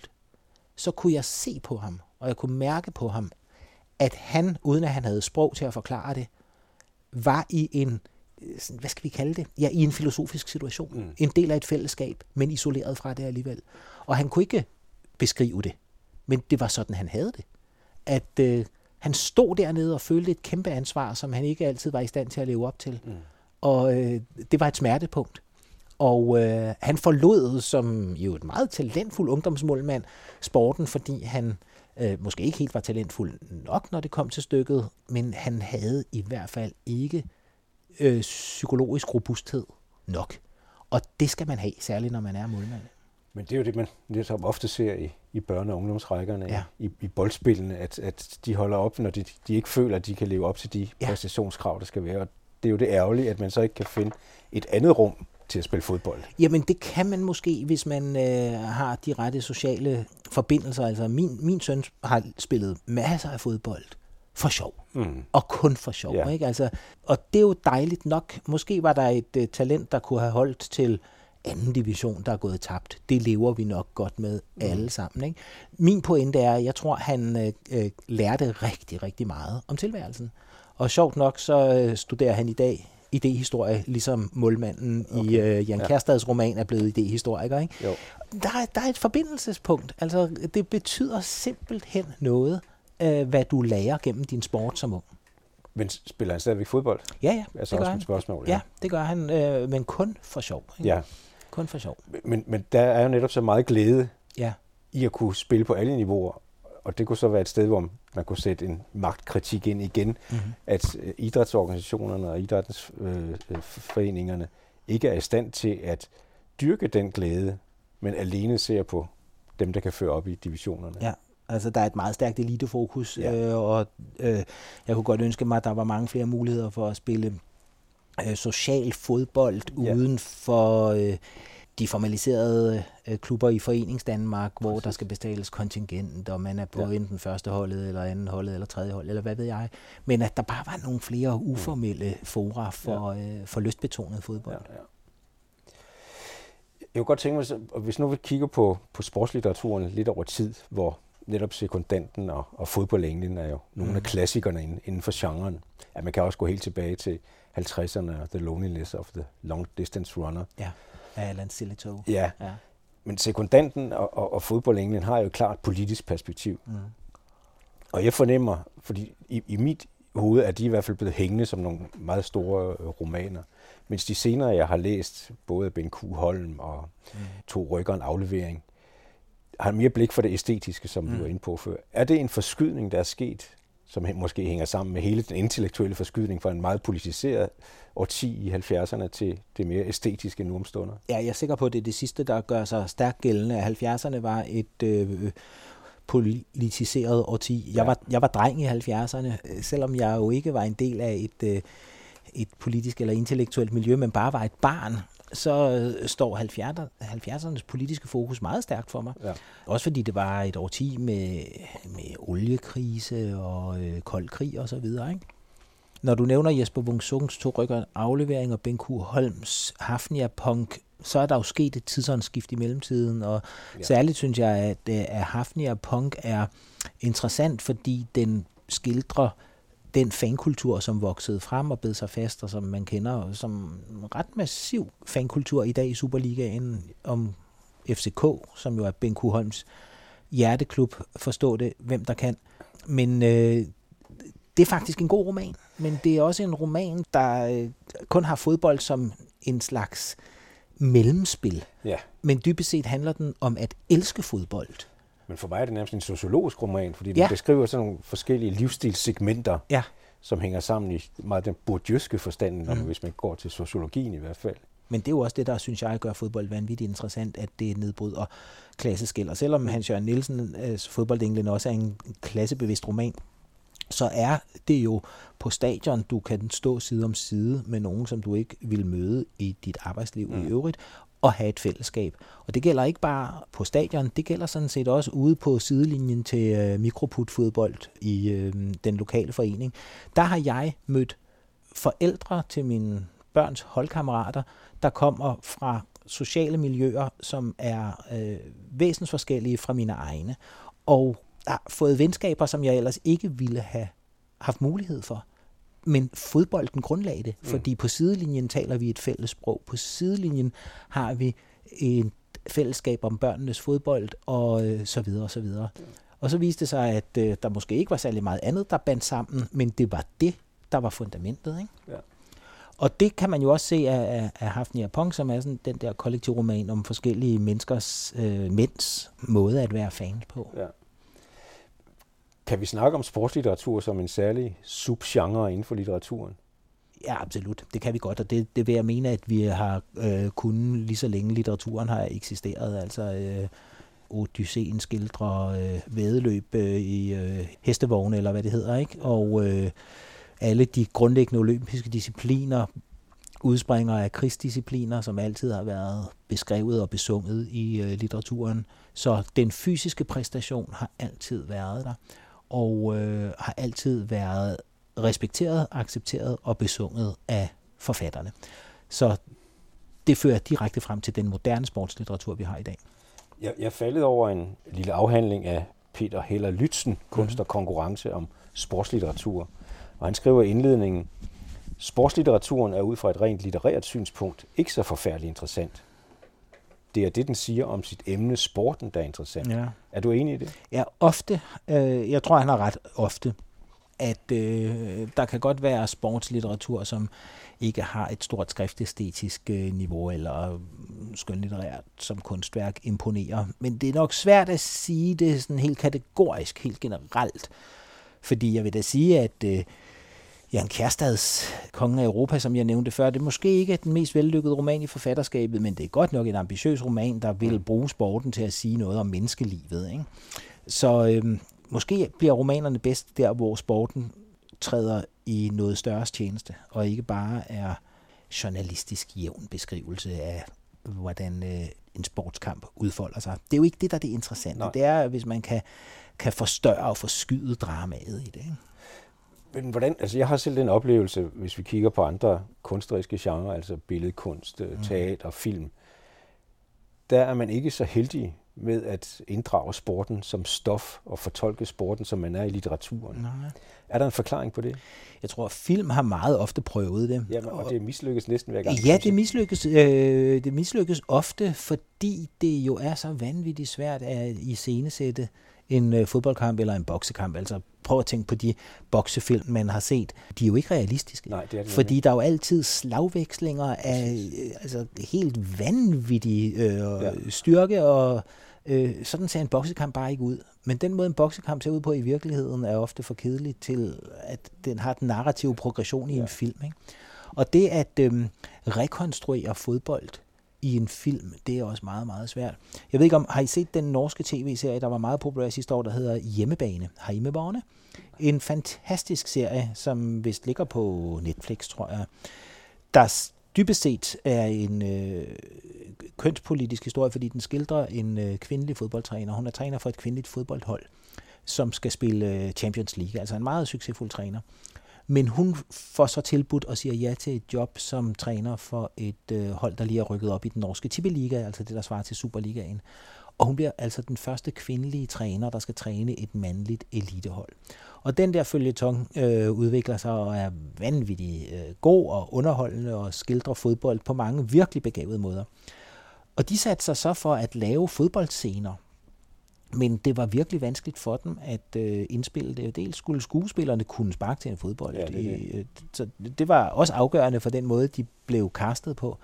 så kunne jeg se på ham, og jeg kunne mærke på ham, at han, uden at han havde sprog til at forklare det, var i en, hvad skal vi kalde det? Ja, i en filosofisk situation. Mm. En del af et fællesskab, men isoleret fra det alligevel. Og han kunne ikke beskrive det, men det var sådan, han havde det. At han stod dernede og følte et kæmpe ansvar, som han ikke altid var i stand til at leve op til. Mm. Og det var et smertepunkt. Og han forlod, som jo et meget talentfuld ungdomsmålmand, sporten, fordi han måske ikke helt var talentfuld nok, når det kom til stykket, men han havde i hvert fald ikke psykologisk robusthed nok. Og det skal man have, særligt når man er målmand. Men det er jo det, man netop ofte ser i børne- og ungdomsrækkerne, ja. I boldspillene, at de holder op, når de ikke føler, at de kan leve op til de præstationskrav, der skal være. Og det er jo det ærgerlige, at man så ikke kan finde et andet rum til at spille fodbold. Jamen det kan man måske, hvis man har de rette sociale forbindelser. Altså min søn har spillet masser af fodbold for sjov. Mm. Og kun for sjov. Ja. Ikke? Altså, og det er jo dejligt nok. Måske var der et talent, der kunne have holdt til anden division, der er gået tabt. Det lever vi nok godt med alle sammen. Ikke? Min pointe er, at jeg tror, han lærte rigtig, rigtig meget om tilværelsen. Og sjovt nok, så studerer han i dag idéhistorie, ligesom målmanden i Jan Kjærstads roman er blevet idéhistoriker. Ikke? Der er et forbindelsespunkt. Altså, det betyder simpelthen noget, hvad du lærer gennem din sport som ung. Men spiller han stadigvæk fodbold? Ja, altså det gør han. Spørgsmål, ja. Ja, det gør han, men kun for sjov. Ikke? Ja. Kun for sjov. Men der er jo netop så meget glæde i at kunne spille på alle niveauer, og det kunne så være et sted, hvor man kunne sætte en magtkritik ind igen, at idrætsorganisationerne og idrætsforeningerne ikke er i stand til at dyrke den glæde, men alene ser på dem, der kan føre op i divisionerne. Ja. Altså, der er et meget stærkt elitefokus, og jeg kunne godt ønske mig, at der var mange flere muligheder for at spille social fodbold uden for de formaliserede klubber i Foreningsdanmark, hvor der skal betales kontingent, og man er på enten første holdet, eller anden holdet, eller tredje hold, eller hvad ved jeg. Men at der bare var nogle flere uformelle fora for lystbetonet fodbold. Ja, ja. Jeg kunne godt tænke mig, hvis nu vi kigger på sportslitteraturen lidt over tid, hvor netop sekundanten og fodboldenglen er jo nogle af klassikerne inden for genren. Ja, man kan også gå helt tilbage til 50'erne og The Loneliness of the Long Distance Runner. Ja, Alan Sillitoe. Ja. Ja, men sekundanten og fodboldenglen har jo et klart politisk perspektiv. Mm. Og jeg fornemmer, fordi i mit hoved er de i hvert fald blevet hængende som nogle meget store romaner. Mens de senere, jeg har læst, både Ben Q. Holm og To rykker en aflevering, har mere blik for det æstetiske, som vi var inde på før. Er det en forskydning, der er sket, som måske hænger sammen med hele den intellektuelle forskydning fra en meget politiseret årti i 70'erne til det mere æstetiske nu om stunder? Ja, jeg er sikker på, at det sidste, der gør sig stærkt gældende af 70'erne, var et politiseret årti. Jeg var dreng i 70'erne, selvom jeg jo ikke var en del af et politisk eller intellektuelt miljø, men bare var et barn, så står 70'ernes politiske fokus meget stærkt for mig. Ja. Også fordi det var et årti med oliekrise og kold krig og så videre. Ikke? Når du nævner Jesper Wung-Sungs To rykker en aflevering og Ben Q. Holms Hafnia-punk, så er der jo sket et tidsåndsskift i mellemtiden, og særligt synes jeg, at Hafnia-punk er interessant, fordi den skildrer den fankultur, som voksede frem og bed sig fast, og som man kender som ret massiv fankultur i dag i Superligaen om FCK, som jo er Ben Q. Holms hjerteklub, forstå det, hvem der kan. Men det er faktisk en god roman, men det er også en roman, der kun har fodbold som en slags mellemspil. Ja. Men dybest set handler den om at elske fodbold. Men for mig er det nærmest en sociologisk roman, fordi den beskriver sådan nogle forskellige livsstilssegmenter, som hænger sammen i meget den bourdieuske forstand, hvis man går til sociologien i hvert fald. Men det er jo også det, der synes jeg gør fodbold vanvittigt interessant, at det nedbryder klasseskel. Og selvom Hans-Jørgen Nielsens Fodboldenglen også er en klassebevidst roman, så er det jo på stadion, du kan stå side om side med nogen, som du ikke vil møde i dit arbejdsliv i øvrigt, og have et fællesskab. Og det gælder ikke bare på stadion, det gælder sådan set også ude på sidelinjen til mikroputfodbold i den lokale forening. Der har jeg mødt forældre til mine børns holdkammerater, der kommer fra sociale miljøer, som er væsensforskellige fra mine egne, og har fået venskaber, som jeg ellers ikke ville have haft mulighed for. Men fodbolden grundlagde det, fordi på sidelinjen taler vi et fælles sprog. På sidelinjen har vi et fællesskab om børnenes fodbold, og så videre, og så videre. Og så viste det sig, at der måske ikke var særlig meget andet, der bandt sammen, men det var det, der var fundamentet, ikke? Ja. Og det kan man jo også se af Haften i Japon, som er sådan den der kollektiv roman om forskellige menneskers, mænds måde at være fan på. Ja. Kan vi snakke om sportslitteratur som en særlig subgenre inden for litteraturen? Ja, absolut. Det kan vi godt, og det vil jeg mene, at vi har kunnet lige så længe litteraturen har eksisteret. Altså Odysseen skildrer væddeløb i hestevogne, eller hvad det hedder, ikke? Og alle de grundlæggende olympiske discipliner udspringer af krigsdiscipliner, som altid har været beskrevet og besunget i litteraturen. Så den fysiske præstation har altid været der, og har altid været respekteret, accepteret og besunget af forfatterne. Så det fører direkte frem til den moderne sportslitteratur, vi har i dag. Jeg faldet over en lille afhandling af Peter Heller Lützen, Kunst og konkurrence om sportslitteratur. Og han skriver i indledningen, sportslitteraturen er ud fra et rent litterært synspunkt ikke så forfærdeligt interessant. Det er det, den siger om sit emne, sporten, der er interessant. Ja. Er du enig i det? Ja, ofte. Jeg tror, han har ret ofte, at der kan godt være sportslitteratur, som ikke har et stort skriftæstetisk niveau, eller skønlitterært som kunstværk imponerer. Men det er nok svært at sige det sådan helt kategorisk, helt generelt. Fordi jeg vil da sige, at Jan Kjærstads Kongen af Europa, som jeg nævnte før, det er måske ikke den mest vellykkede roman i forfatterskabet, men det er godt nok en ambitiøs roman, der vil bruge sporten til at sige noget om menneskelivet, ikke? Så måske bliver romanerne bedst der, hvor sporten træder i noget større tjeneste, og ikke bare er journalistisk jævn beskrivelse af, hvordan en sportskamp udfolder sig. Det er jo ikke det, der er det interessante. Nej. Det er, hvis man kan forstørre og forskyde dramaet i det, ikke? Men hvordan, altså jeg har selv den oplevelse, hvis vi kigger på andre kunstneriske genrer, altså billedkunst, teater, film, der er man ikke så heldig med at inddrage sporten som stof og fortolke sporten, som man er i litteraturen. Nej. Er der en forklaring på det? Jeg tror, at film har meget ofte prøvet det. Jamen, og det mislykkes næsten hver gang. Ja, det mislykkes ofte, fordi det jo er så vanvittigt svært at iscenesætte en fodboldkamp eller en boksekamp. Altså prøv at tænke på de boksefilm, man har set. De er jo ikke realistiske. Nej, det er det, fordi der er jo altid slagvekslinger af altså helt vanvittig styrke, og sådan ser en boksekamp bare ikke ud. Men den måde, en boksekamp ser ud på i virkeligheden, er ofte for kedelig til, at den har den narrative progression i en film, ikke? Og det at rekonstruere fodbold i en film, det er også meget, meget svært. Jeg ved ikke om, har I set den norske tv-serie, der var meget populær sidste år, der hedder Hjemmebane? Heimebane. En fantastisk serie, som vist ligger på Netflix, tror jeg. Der dybest set er en kønspolitisk historie, fordi den skildrer en kvindelig fodboldtræner. Hun er træner for et kvindeligt fodboldhold, som skal spille Champions League. Altså en meget succesfuld træner. Men hun får så tilbudt og siger ja til et job som træner for et hold, der lige er rykket op i den norske Tippeliga, altså det, der svarer til Superligaen. Og hun bliver altså den første kvindelige træner, der skal træne et mandligt elitehold. Og den der føljeton udvikler sig og er vanvittigt god og underholdende og skildrer fodbold på mange virkelig begavede måder. Og de satte sig så for at lave fodboldscener. Men det var virkelig vanskeligt for dem at indspille det. Dels skulle skuespillerne kunne sparke til en fodbold. Ja, det. Så det var også afgørende for den måde, de blev castet på.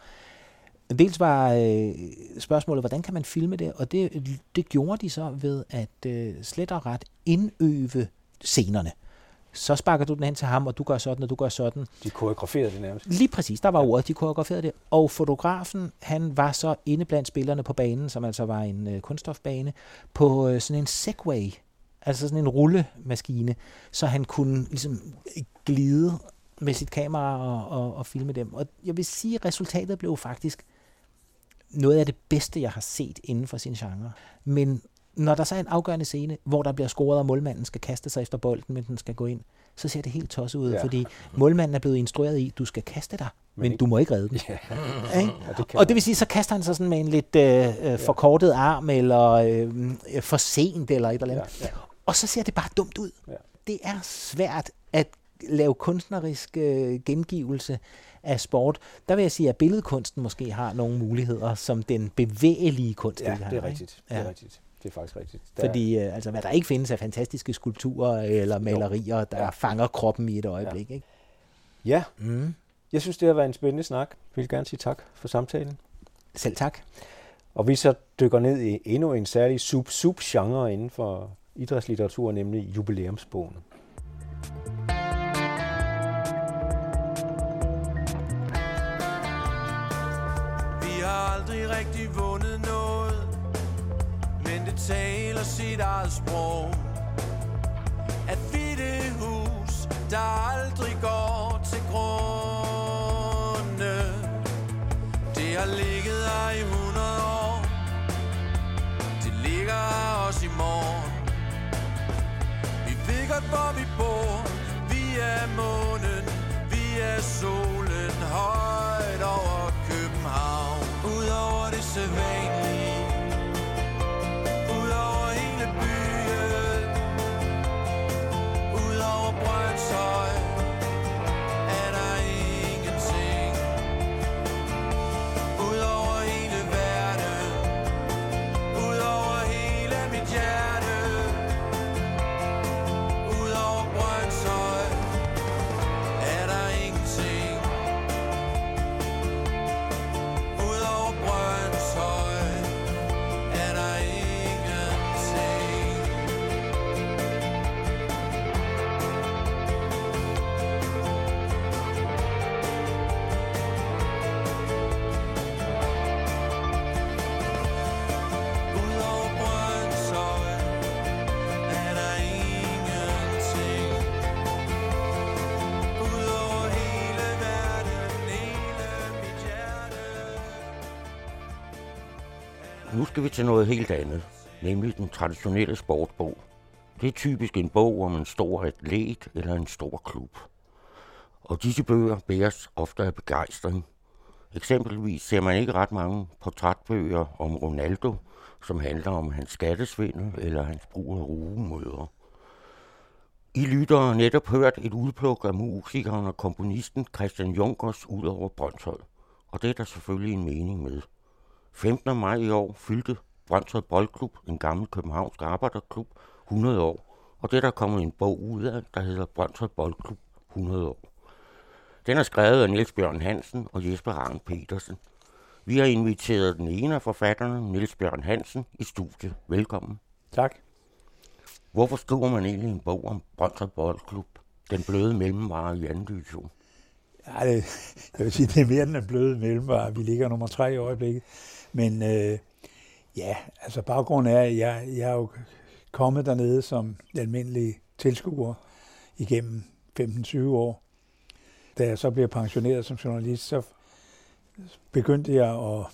Dels var spørgsmålet, hvordan kan man filme det? Og det gjorde de så ved at slet og ret indøve scenerne. Så sparker du den hen til ham, og du gør sådan, og du gør sådan. De koreograferede det nærmest. Lige præcis, der var ordet, de koreograferede det. Og fotografen, han var så inde blandt spillerne på banen, som altså var en kunststofbane, på sådan en Segway, altså sådan en rullemaskine, så han kunne ligesom glide med sit kamera og filme dem. Og jeg vil sige, at resultatet blev faktisk noget af det bedste, jeg har set inden for sin genre. Men Når der så er en afgørende scene, hvor der bliver scoret, og målmanden skal kaste sig efter bolden, men den skal gå ind, så ser det helt tosset ud, fordi målmanden er blevet instrueret i, du skal kaste dig, men du må ikke redde den. Ja, det og det vil sige, så kaster han sig sådan med en lidt forkortet arm, eller for sent, eller et eller andet. Ja. Og så ser det bare dumt ud. Ja. Det er svært at lave kunstnerisk gengivelse af sport. Der vil jeg sige, at billedkunsten måske har nogle muligheder, som den bevægelige kunst ikke har. Ja, det er rigtigt. Ja. Det er rigtigt. Det er faktisk rigtigt. Der fordi altså, hvad der ikke findes af fantastiske skulpturer eller malerier, der fanger kroppen i et øjeblik. Ja. Ikke? Ja. Mm. Jeg synes, det har været en spændende snak. Jeg vil gerne sige tak for samtalen. Selv tak. Og vi så dykker ned i endnu en særlig subgenre inden for idrætslitteratur, nemlig jubilæumsbogen. Vi har aldrig rigtig vundet noget, men det taler sit eget sprog. At vi det hus, der aldrig går til grunde, det har ligget her i 100 år, det ligger her også i morgen. Vi ved godt, hvor vi bor, vi er månen, vi er solen, højt over København. Udover det sædvanlige, Brønshøj, er der ingenting. Udover hele verden, udover hele mit hjerte, udover Brønshøj, er der ingenting. Udover Brønshøj, er der ingenting. Nu skal vi til noget helt andet, nemlig den traditionelle sportsbog. Det er typisk en bog om en stor atlet eller en stor klub. Og disse bøger bæres ofte af begejstring. Eksempelvis ser man ikke ret mange portrætbøger om Ronaldo, som handler om hans skattesvindel eller hans brug af rugemødre. I lytter har netop hørt et udpluk af musikeren og komponisten Christian Junckers ud over Brønshøj. Og det er der selvfølgelig en mening med. 15. maj i år fyldte Brønshøj Boldklub, en gammel københavnsk arbejderklub, 100 år. Og det er der kommet en bog ud af, der hedder Brønshøj Boldklub 100 år. Den er skrevet af Niels Bjørn Hansen og Jesper Arne Petersen. Vi har inviteret den ene af forfatterne, Niels Bjørn Hansen, i studiet. Velkommen. Tak. Hvorfor skriver man egentlig en bog om Brønshøj Boldklub, den bløde mellemvare i anden division? Ja, jeg vil sige, det er mere end den bløde mellemvare. Vi ligger nummer 3 i øjeblikket. Men altså baggrunden er, at jeg er jo kommet dernede som almindelig tilskuer igennem 15-20 år. Da jeg så blev pensioneret som journalist, så begyndte jeg at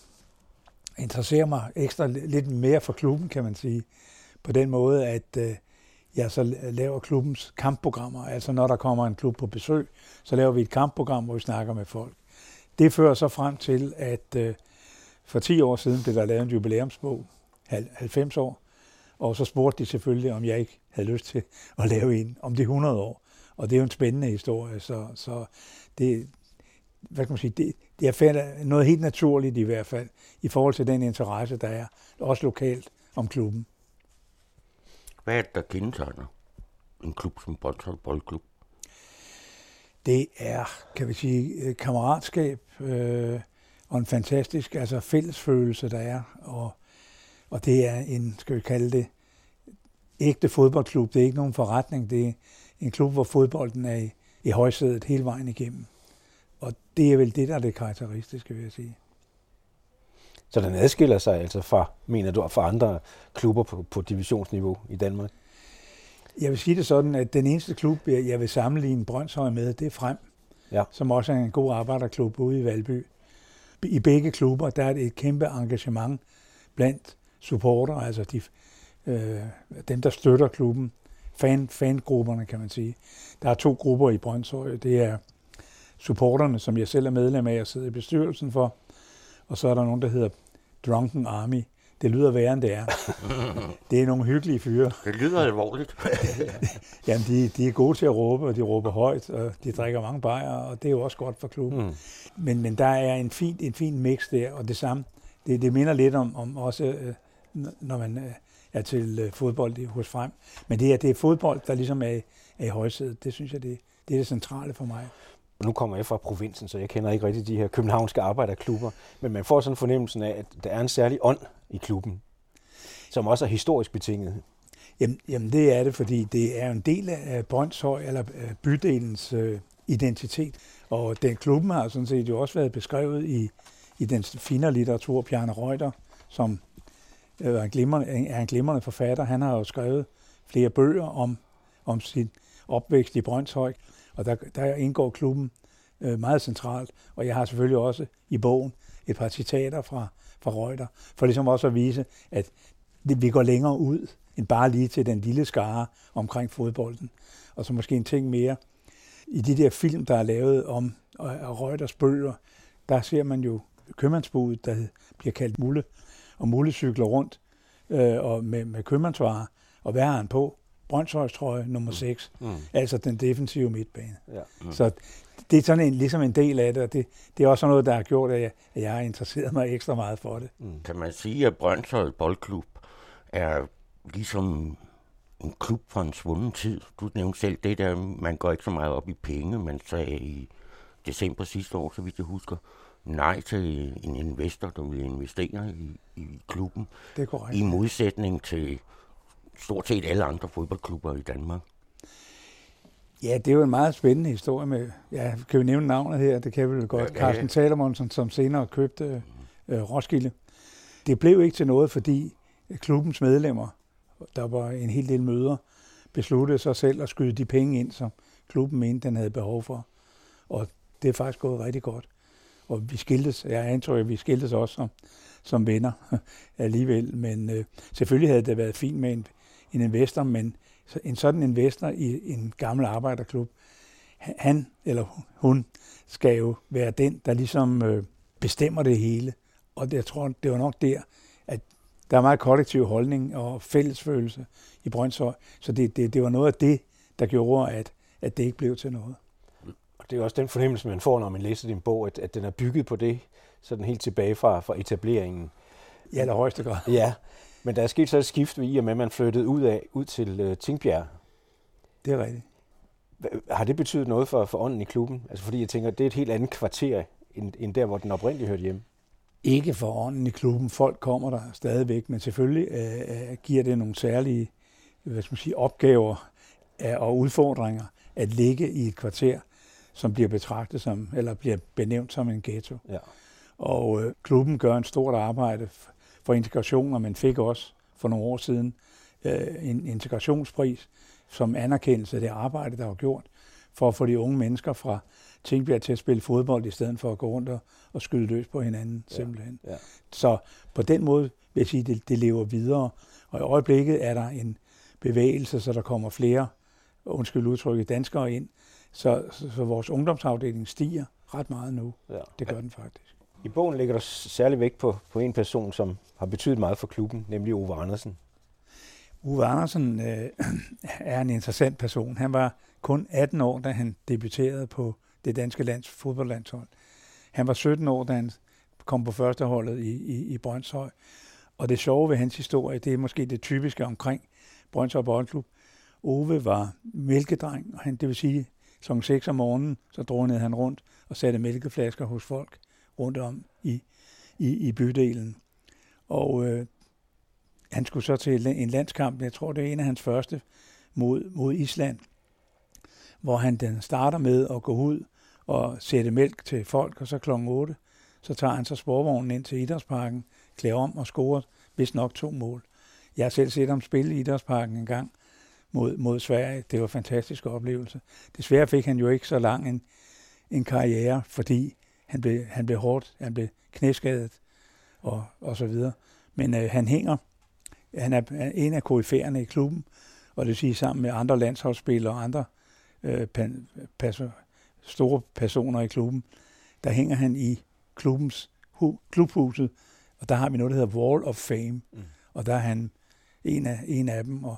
interessere mig ekstra lidt mere for klubben, kan man sige. På den måde, at jeg så laver klubbens kampprogrammer. Altså når der kommer en klub på besøg, så laver vi et kampprogram, hvor vi snakker med folk. Det fører så frem til, at for 10 år siden blev der lavet en jubilæumsbog, 90 år, og så spurgte de selvfølgelig, om jeg ikke havde lyst til at lave en om de 100 år. Og det er jo en spændende historie, så det, hvad kan man sige, det, jeg finder noget helt naturligt i hvert fald, i forhold til den interesse, der er, også lokalt, om klubben. Hvad er det, der kendetegner en klub som Brønshøj Boldklub? Det er, kan vi sige, kammeratskab, og en fantastisk fællesfølelse, der er. Og det er en, skal vi kalde det, ægte fodboldklub. Det er ikke nogen forretning. Det er en klub, hvor fodbolden er i højsædet hele vejen igennem. Og det er vel det, der er det karakteristiske, vil jeg sige. Så den adskiller sig altså fra, mener du, fra andre klubber på divisionsniveau i Danmark? Jeg vil sige det sådan, at den eneste klub, jeg vil sammenligne Brønshøj med, det er Frem, som også er en god arbejderklub ude i Valby. I begge klubber, der er et kæmpe engagement blandt supporter, altså de dem, der støtter klubben, fangrupperne, kan man sige. Der er to grupper i Brønshøj. Det er supporterne, som jeg selv er medlem af og sidder i bestyrelsen for, og så er der nogen, der hedder Drunken Army. Det lyder værre, end det er. Det er nogle hyggelige fyre. Det lyder alvorligt. Jamen, de er gode til at råbe, og de råber højt, og de drikker mange bajer, og det er jo også godt for klubben. Mm. Men der er en fin mix der, og det samme. Det minder lidt om også, når man er til fodbold hos Frem. Men det er fodbold, der ligesom er i højsædet. Det synes jeg, det er det centrale for mig. Nu kommer jeg fra provinsen, så jeg kender ikke rigtig de her københavnske arbejderklubber, men man får sådan fornemmelsen af, at der er en særlig ånd i klubben, som også er historisk betinget. Jamen det er det, fordi det er en del af Brønshøj, eller bydelens identitet, og den klubben har sådan set jo også været beskrevet i den finere litteratur. Bjarne Reuter, som er en glimrende forfatter, han har jo skrevet flere bøger om sin opvækst i Brønshøj, og der indgår klubben meget centralt, og jeg har selvfølgelig også i bogen et par citater fra Reuter, for ligesom også at vise, at vi går længere ud, end bare lige til den lille skare omkring fodbolden. Og så måske en ting mere. I de der film, der er lavet om Reuters bøger, der ser man jo købmandsbudet, der bliver kaldt Mulle, og Mulle cykler rundt og med købmandsvarer, og hvad har han på? Brønshøjstrøje nummer 6, altså den defensive midtbane. Ja. Mm. Så det er sådan ligesom en del af det, og det er også noget, der har gjort, at jeg har interesseret mig ekstra meget for det. Mm. Kan man sige, at Brønshøj Boldklub er ligesom en klub fra en svunden tid? Du nævnte selv det der, man går ikke så meget op i penge. Man sagde i december sidste år, så vidt jeg husker, nej til en investor, der ville investere i klubben. Det er korrekt. I modsætning til stort set alle andre fodboldklubber i Danmark. Ja, det er jo en meget spændende historie med, ja, kan vi nævne navnet her, det kan vi jo godt, Carsten Salomonsen, som senere købte Roskilde. Det blev ikke til noget, fordi klubbens medlemmer, der var en hel del møder, besluttede sig selv at skyde de penge ind, som klubben mente, den havde behov for. Og det er faktisk gået rigtig godt. Og vi skiltes, jeg antager, at vi skiltes også som venner alligevel, men selvfølgelig havde det været fint med en investor, men en sådan investor i en gammel arbejderklub, han eller hun skal jo være den, der ligesom bestemmer det hele. Og jeg tror, det var nok der, at der er meget kollektiv holdning og fællesfølelse i Brønshøj, så det var noget af det, der gjorde, at det ikke blev til noget. Og det er også den fornemmelse, man får, når man læser din bog, at den er bygget på det, sådan helt tilbage fra etableringen. I allerhøjeste grad. Ja. Men der er sket så et skift i og med, at man flyttede ud til Tingbjerg. Det er rigtigt. Har det betydet noget for ånden i klubben? Altså fordi jeg tænker, det er et helt andet kvarter, end der, hvor den oprindeligt hørte hjemme. Ikke for ånden i klubben. Folk kommer der stadigvæk, men selvfølgelig giver det nogle særlige opgaver og udfordringer at ligge i et kvarter, som bliver betragtet som, eller bliver benævnt som en ghetto. Ja. Og klubben gør en stort arbejde for integration, og man fik også for nogle år siden en integrationspris som anerkendelse af det arbejde, der var gjort, for at få de unge mennesker fra Tingbjerg til at spille fodbold, i stedet for at gå rundt og skyde løs på hinanden, simpelthen. Ja. Så på den måde vil jeg sige, at det lever videre, og i øjeblikket er der en bevægelse, så der kommer flere, undskyld udtrykket, danskere ind, så vores ungdomsafdeling stiger ret meget nu. Ja. Det gør den faktisk. I bogen ligger der særlig vægt på en person, som har betydet meget for klubben, nemlig Ove Andersen. Ove Andersen er en interessant person. Han var kun 18 år, da han debuterede på det danske fodboldlandshold. Han var 17 år, da han kom på førsteholdet i Brønshøj. Og det sjove ved hans historie, det er måske det typiske omkring Brønshøj Boldklub. Ove var mælkedreng, og det vil sige, kl. 6 om morgenen, så drønede han rundt og satte mælkeflasker hos folk rundt om i bydelen. Og han skulle så til en landskamp, jeg tror det er en af hans første, mod Island, hvor han den starter med at gå ud og sætte mælk til folk, og så kl. 8, så tager han så sporvognen ind til Idrætsparken, klæder om og scorer vist nok 2 mål. Jeg har selv set ham spille i Idrætsparken en gang mod Sverige. Det var en fantastisk oplevelse. Desværre fik han jo ikke så lang en karriere, fordi han blev hårdt, han blev knæskadet og så videre. Men han hænger Han er en af koryfæerne i klubben, og det vil sige sammen med andre landsholdsspillere og andre store personer i klubben, der hænger han i klubbens klubhuset, og der har vi noget, der hedder Wall of Fame, og der er han en af dem, og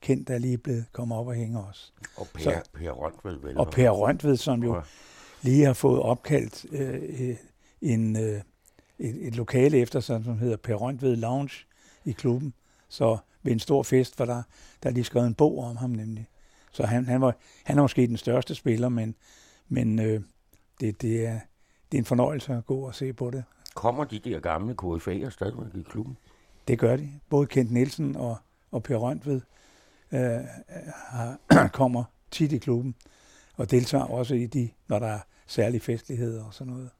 Kent er lige blevet kommet op og hænger også. Og Per Rundved vel? Og Per Rundved, som jo lige har fået opkaldt et lokale efter sig, som hedder Per Rundved Lounge i klubben. Så ved en stor fest var der lige skrevet en bog om ham nemlig. Så han var måske den største spiller, men det er en fornøjelse at gå og se på det. Kommer de der gamle koryfæer stadigvæk i klubben? Det gør de. Både Kent Nielsen og Per Rundved kommer tit i klubben og deltager også i når der er særlige festligheder og sådan noget.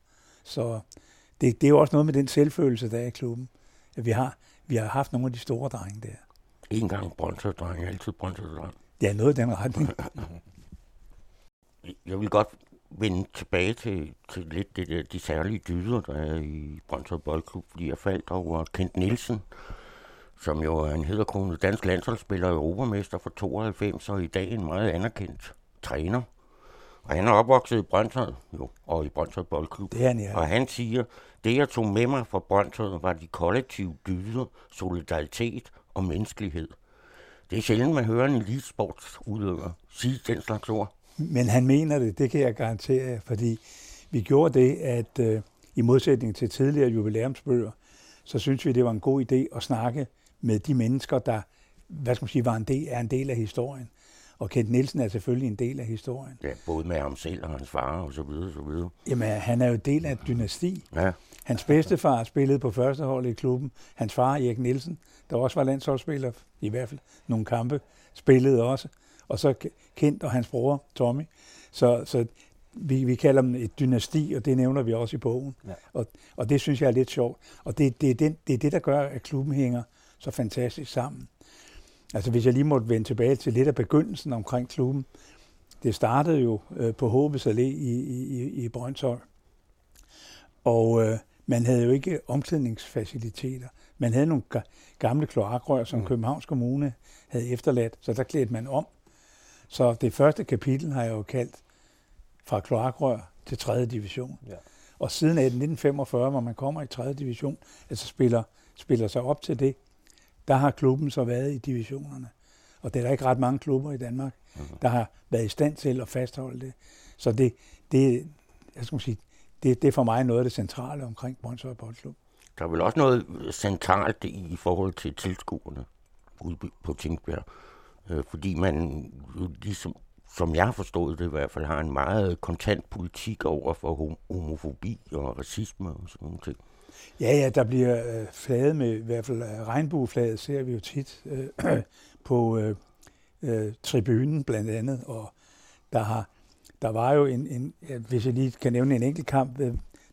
Så det er jo også noget med den selvfølelse, der er i klubben. Vi har haft nogle af de store drenge der. En gang bronzedreng, altid bronzedreng. Det er noget i den retning. Jeg vil godt vende tilbage til lidt det der, de særlige dyder, der er i Brønshøj Boldklub, fordi jeg faldt over Kent Nielsen, som jo er en hæderkronet dansk landsholdsspiller og europamester for 92, og i dag en meget anerkendt træner. Og han er opvokset i Brønshøj, jo, og i Brønshøj Boldklub. Det er han, ja. Og han siger, det jeg tog med mig fra Brønshøj var de kollektive dyder, solidaritet og menneskelighed. Det er sjældent, man hører en elitesportsudøver sige den slags ord. Men han mener det kan jeg garantere, fordi vi gjorde det, at i modsætning til tidligere jubilæumsbøger, så synes vi, det var en god idé at snakke med de mennesker, der er en del af historien. Og Kent Nielsen er selvfølgelig en del af historien. Ja, både med ham selv og hans far og så videre, så videre. Jamen, han er jo del af et dynasti. Ja. Hans bedstefar spillede på førsteholdet i klubben. Hans far, Erik Nielsen, der også var landsholdsspiller, i hvert fald nogle kampe, spillede også. Og så Kent og hans bror, Tommy. Så vi kalder dem et dynasti, og det nævner vi også i bogen. Ja. Og det synes jeg er lidt sjovt. Og det er det, der gør, at klubben hænger så fantastisk sammen. Altså hvis jeg lige måtte vende tilbage til lidt af begyndelsen omkring klubben. Det startede jo på Håbets Allé i Brønshøj. Og man havde jo ikke omklædningsfaciliteter. Man havde nogle gamle kloakrør, som Københavns Kommune havde efterladt, så der klædte man om. Så det første kapitel har jeg jo kaldt fra kloakrør til 3. division. Ja. Og siden 1945, hvor man kommer i 3. division, altså spiller sig op til det, der har klubben så været i divisionerne. Og det er der ikke ret mange klubber i Danmark, der har været i stand til at fastholde det. Så det er for mig noget af det centrale omkring Brønshøj Boldklub. Der er vel også noget centralt i forhold til tilskuerne ude på Tingbjerg. Fordi man, ligesom, som jeg har forstået det i hvert fald, har en meget kontant politik over for homofobi og racisme og sådan nogle ting. Ja, der bliver flaget med, i hvert fald regnbueflaget ser vi jo tit på tribunen blandt andet, og der var jo en, hvis jeg lige kan nævne en enkelt kamp,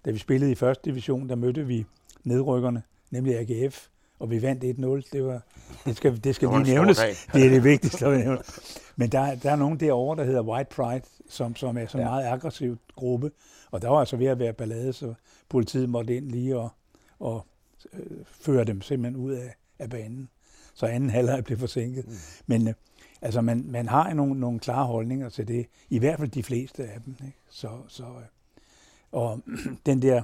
da vi spillede i 1. division, der mødte vi nedrykkerne, nemlig AGF, og vi vandt 1-0. Det skal lige nævnes. Det er det vigtigste at nævne. Men der er nogen derovre, der hedder White Pride, som er så meget aggressiv gruppe, og der var altså ved at være ballade, så politiet måtte ind lige og føre dem simpelthen ud af banen. Så anden halvleg blev forsinket. Mm. Men altså, man har nogle klare holdninger til det, i hvert fald de fleste af dem. Ikke? Og den der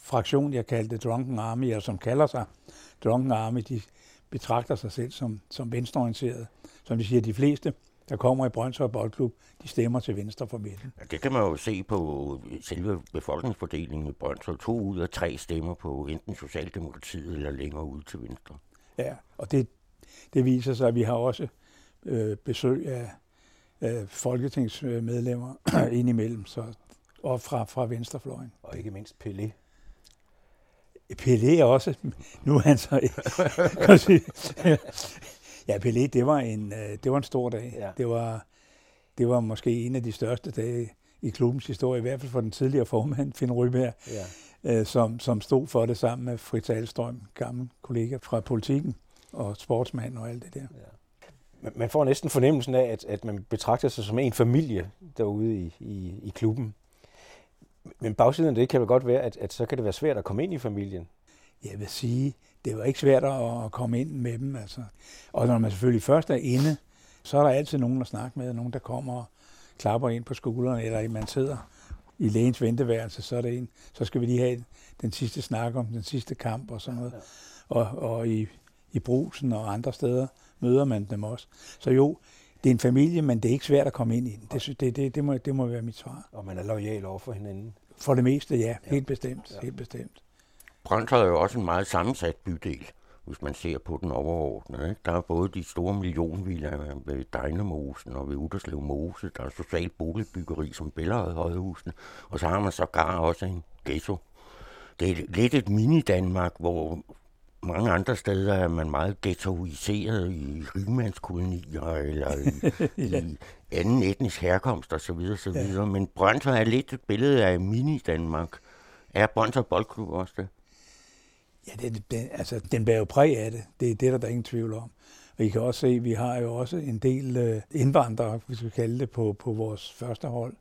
fraktion, jeg kaldte Drunken Army, eller som kalder sig Drunken Army, de betragter sig selv som venstreorienterede. Som de siger, de fleste, der kommer i Brønshøj Boldklub, de stemmer til venstre for midten. Ja, det kan man jo se på selve befolkningsfordelingen i Brønshøj. 2 ud af 3 stemmer på enten Socialdemokratiet eller længere ude til venstre. Ja, og det viser sig, at vi har også besøg af folketingsmedlemmer indimellem, så op fra venstrefløjen. Og ikke mindst Pelé. Pelé også. Nu er han så ja, Pelé, det var en stor dag. Ja. Det var måske en af de største dage i klubbens historie, i hvert fald for den tidligere formand, Finn Ryberg, som stod for det sammen med Fritz Alstrøm, gammel kollega fra politikken og sportsmand og alt det der. Ja. Man får næsten fornemmelsen af, at man betragter sig som en familie derude i klubben. Men bagsiden af det kan vel godt være, at så kan det være svært at komme ind i familien. Jeg vil sige, det var ikke svært at komme ind med dem. Altså. Og når man selvfølgelig først er inde, så er der altid nogen at snakke med, nogen der kommer og klapper ind på skulderen, eller man sidder i lægens venteværelse, så er det en, så skal vi lige have den sidste snak om den sidste kamp og sådan noget. Og i Brugsen og andre steder møder man dem også. Så jo, det er en familie, men det er ikke svært at komme ind i den. Det må være mit svar. Og man er loyal over for hinanden? For det meste, ja. Helt bestemt. Ja. Helt bestemt. Brønshøj er jo også en meget sammensat bydel, hvis man ser på den overordnede. Der er både de store millionvillaer ved Dejnemosen og ved Utterslev Mose, der er socialt boligbyggeri som Bællerød-højhusene, og så har man sågar også en ghetto. Det er lidt et mini-Danmark, hvor mange andre steder er man meget ghettoiseret i rigmandskolonier eller i anden etnisk herkomst osv. Ja. Men Brønshøj er lidt et billede af mini-Danmark. Er Brønshøj Boldklub også det? Ja, den bærer jo præg af det. Det er det, der er ingen tvivl om. Og I kan også se, at vi har jo også en del indvandrere, vi skal kalde det, på vores første hold.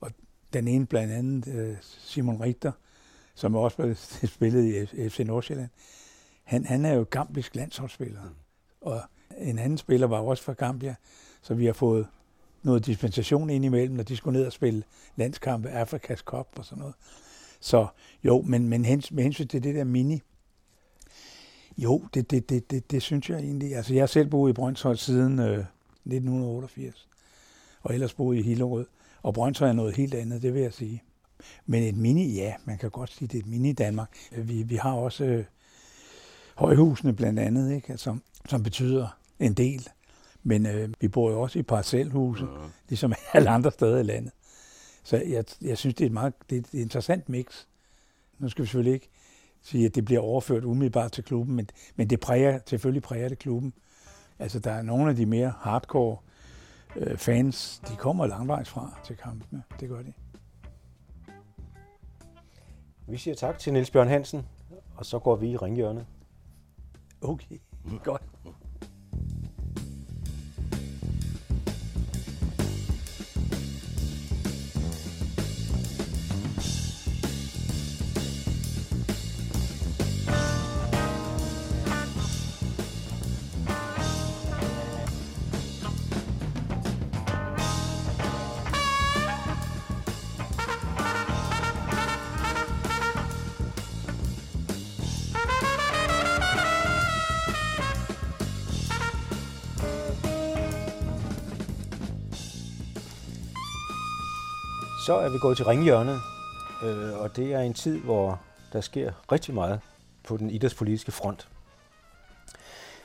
Og den ene blandt andet, Simon Richter, som også spillede i FC Nordsjælland. Han er jo gambisk landsholdsspiller, og en anden spiller var også fra Gambia, så vi har fået noget dispensation indimellem, når de skulle ned og spille landskampe, Afrikas Cup og sådan noget. Så jo, men med hensyn til det der mini, jo, det synes jeg egentlig. Altså, jeg har selv boet i Brønshøj siden 1988, og ellers boet i Hillerød, og Brønshøj er noget helt andet, det vil jeg sige. Men et mini, ja, man kan godt sige, det er et mini i Danmark. Vi har også højhusene blandt andet, ikke? Som betyder en del. Men vi bor jo også i parcelhuse, ligesom alle andre steder i landet. Så jeg synes, det er et interessant mix. Nu skal vi selvfølgelig ikke sige, at det bliver overført umiddelbart til klubben, men det selvfølgelig præger det klubben. Altså, der er nogle af de mere hardcore fans, de kommer langvejs fra til kampene. Det gør de. Vi siger tak til Niels Bjørn Hansen, og så går vi i ringhjørnet. Okay, godt. Så er vi gået til ringhjørnet, og det er en tid, hvor der sker rigtig meget på den idrætspolitiske front.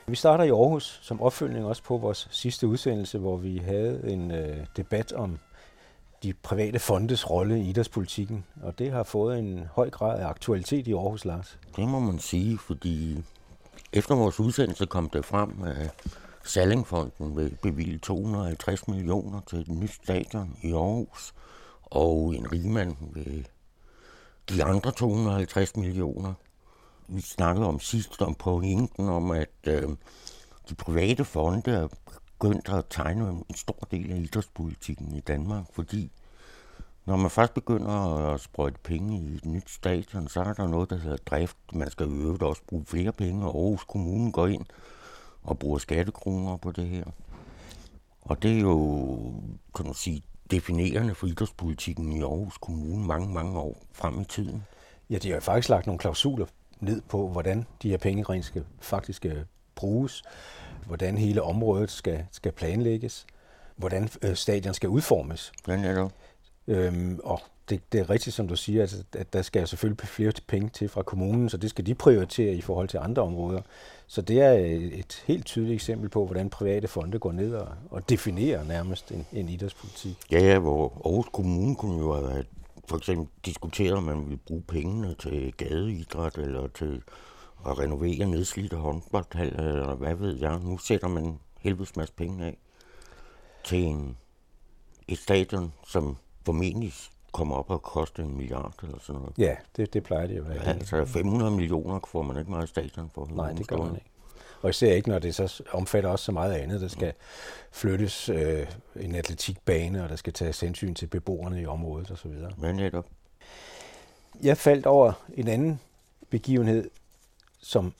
Vi starter i Aarhus som opfølgning også på vores sidste udsendelse, hvor vi havde en debat om de private fondes rolle i idrætspolitikken, og det har fået en høj grad af aktualitet i Aarhus, Lars. Det må man sige, fordi efter vores udsendelse kom det frem, Sallingfonden vil bevilge 250 millioner til et nyt stadion i Aarhus, og en rigmand ved de andre 250 millioner. Vi snakkede om sidst om pointen om, at de private fonde er begyndt at tegne en stor del af idrætspolitikken i Danmark, fordi når man først begynder at sprøjte penge i et nyt stadion, så er der noget, der hedder drift. Man skal jo også bruge flere penge, og Aarhus Kommune går ind og bruger skattekroner på det her. Og det er jo, kan man sige, definerende for idrætspolitikken i Aarhus Kommune mange år frem i tiden. Ja, de har jo faktisk lagt nogle klausuler ned på, hvordan de her penge rent skal faktisk bruges, hvordan hele området skal planlægges, hvordan stadion skal udformes. Og det er rigtigt, som du siger, at der skal selvfølgelig flere penge til fra kommunen, så det skal de prioritere i forhold til andre områder. Så det er et helt tydeligt eksempel på, hvordan private fonde går ned og definerer nærmest en idrætspolitik. Ja, hvor Aarhus Kommune kunne jo have for eksempel diskutere, om man ville bruge pengene til gadeidræt eller til at renovere nedslidte håndboldhaller, eller hvad ved jeg. Nu sætter man helvedes masse penge af til et stadion, som formentlig kommer op og koste 1 milliard eller sådan noget. Ja, det plejer det jo at være. Ja, altså 500 millioner får man ikke meget stadion for. Nej, det gør man ikke. Og især ikke, når det så omfatter også så meget andet. Der skal flyttes en atletikbane, og der skal tages hensyn til beboerne i området osv. Men netop. Jeg faldt over en anden begivenhed, som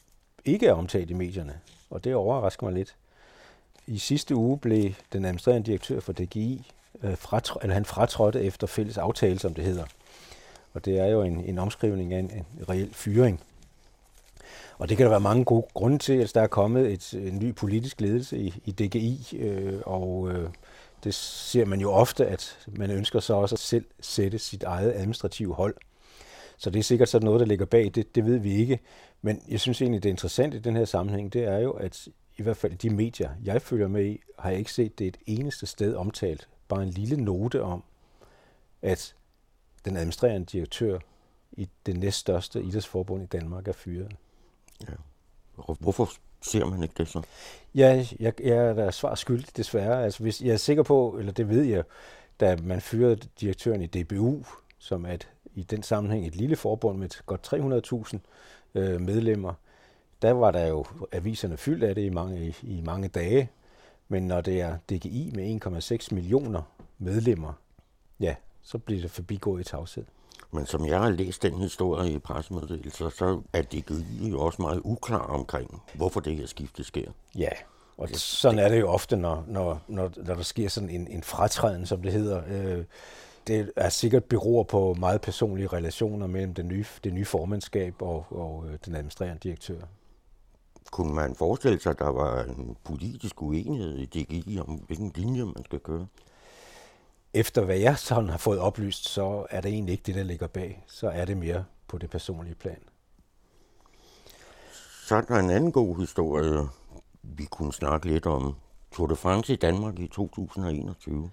ikke er omtalt i medierne, og det overrasker mig lidt. I sidste uge blev den administrerende direktør for DGI, han fratrådte efter fælles aftale, som det hedder. Og det er jo en omskrivning af en reel fyring. Og det kan der være mange gode grunde til, at der er kommet en ny politisk ledelse i DGI, det ser man jo ofte, at man ønsker så også at selv sætte sit eget administrative hold. Så det er sikkert sådan noget, der ligger bag, det ved vi ikke. Men jeg synes egentlig, det interessante i den her sammenhæng, det er jo, at i hvert fald de medier, jeg følger med i, har jeg ikke set det et eneste sted omtalt. Bare en lille note om, at den administrerende direktør i det næststørste idrætsforbund i Danmark er fyret. Ja. Hvorfor ser man ikke det så? Ja, jeg er da svar skyldig, desværre. Altså, hvis jeg er sikker på, eller det ved jeg, da man fyrede direktøren i DBU, som er i den sammenhæng et lille forbund med godt 300.000 medlemmer, der var der jo aviserne fyldt af det i mange dage. Men når det er DGI med 1,6 millioner medlemmer, ja, så bliver det forbigået i tavshed. Men som jeg har læst den historie i pressemeddelelser, så er DGI jo også meget uklar omkring, hvorfor det her skifte sker. Ja, og sådan er det jo ofte, når der sker sådan en fratræden, som det hedder. Det er sikkert beror på meget personlige relationer mellem det nye formandskab og den administrerende direktør. Kunne man forestille sig, at der var en politisk uenighed i DGI om, hvilken linje man skal køre? Efter hvad jeg sådan har fået oplyst, så er det egentlig ikke det, der ligger bag. Så er det mere på det personlige plan. Så er der en anden god historie. Vi kunne snakke lidt om Tour de France i Danmark i 2021.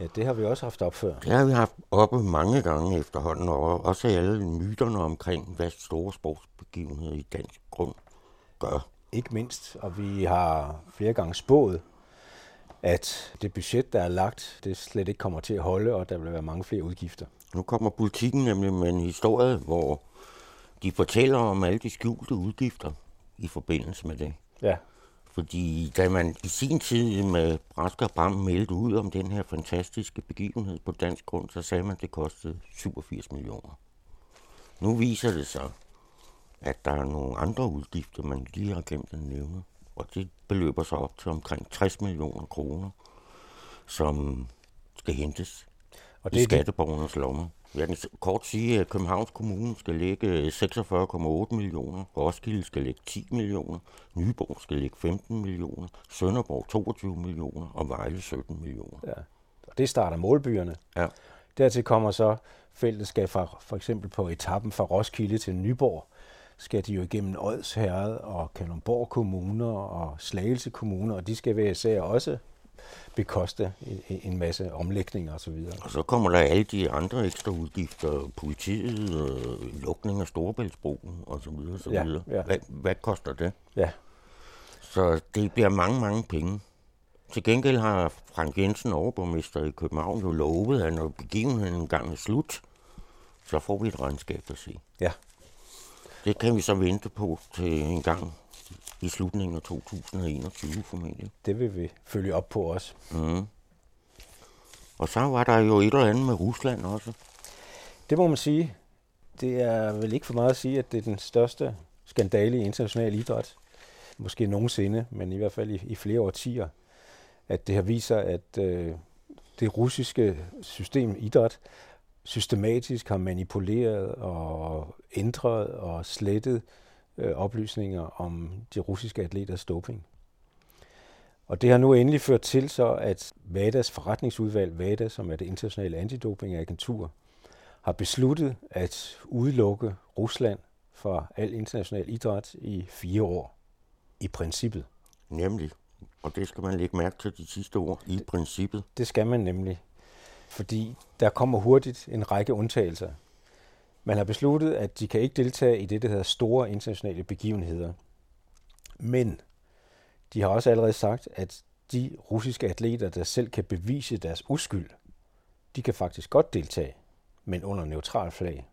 Ja, det har vi også haft op før. Det har vi haft oppe mange gange efterhånden, og også alle myterne omkring, hvad store sportsbegivenheder i dansk grund gør. Ikke mindst, og vi har flere gange spået, at det budget, der er lagt, det slet ikke kommer til at holde, og der vil være mange flere udgifter. Nu kommer Politikken nemlig med en historie, hvor de fortæller om alle de skjulte udgifter i forbindelse med det. Ja. Fordi da man i sin tid med brask og bram meldte ud om den her fantastiske begivenhed på dansk grund, så sagde man, at det kostede 87 millioner. Nu viser det sig, at der er nogle andre udgifter, man lige har glemt at nævne. Og det beløber sig op til omkring 60 millioner kroner, som skal hentes og det i skatteborgernes lommer. Jeg kan kort sige, at Københavns Kommune skal lægge 46,8 millioner, Roskilde skal lægge 10 millioner, Nyborg skal lægge 15 millioner, Sønderborg 22 millioner og Vejle 17 millioner. Ja. Og det starter målbyerne. Ja. Dertil kommer så fællesskab fra, for eksempel på etappen fra Roskilde til Nyborg, skal de jo igennem Ods Herred og Kalundborg Kommuner og Slagelse Kommuner, og de skal ved især også bekoste en masse omlægninger osv. Og så kommer der alle de andre ekstra udgifter, politiet, lukning af Storebæltsbroen osv. Ja, ja. Hvad koster det? Ja. Så det bliver mange penge. Til gengæld har Frank Jensen, overborgmester i København, jo lovet, at når begivenheden engang er slut, så får vi et regnskab at se. Ja. Det kan vi så vente på til en gang i slutningen af 2021 formentlig. Det vil vi følge op på også. Mm. Og så var der jo et eller andet med Rusland også. Det må man sige. Det er vel ikke for meget at sige, at det er den største skandale i international idræt. Måske nogensinde, men i hvert fald i flere årtier. At det her viser, at det russiske system idræt systematisk har manipuleret og ændret og slettet oplysninger om de russiske atleters doping. Og det har nu endelig ført til så, at WADAs forretningsudvalg, WADA, som er det internationale antidopingagentur, har besluttet at udelukke Rusland fra al international idræt i 4 år. I princippet. Nemlig. Og det skal man lægge mærke til de sidste ord. I princippet. Det skal man nemlig. Fordi der kommer hurtigt en række undtagelser. Man har besluttet, at de kan ikke deltage i det, der hedder store internationale begivenheder. Men de har også allerede sagt, at de russiske atleter, der selv kan bevise deres uskyld, de kan faktisk godt deltage, men under neutral flag.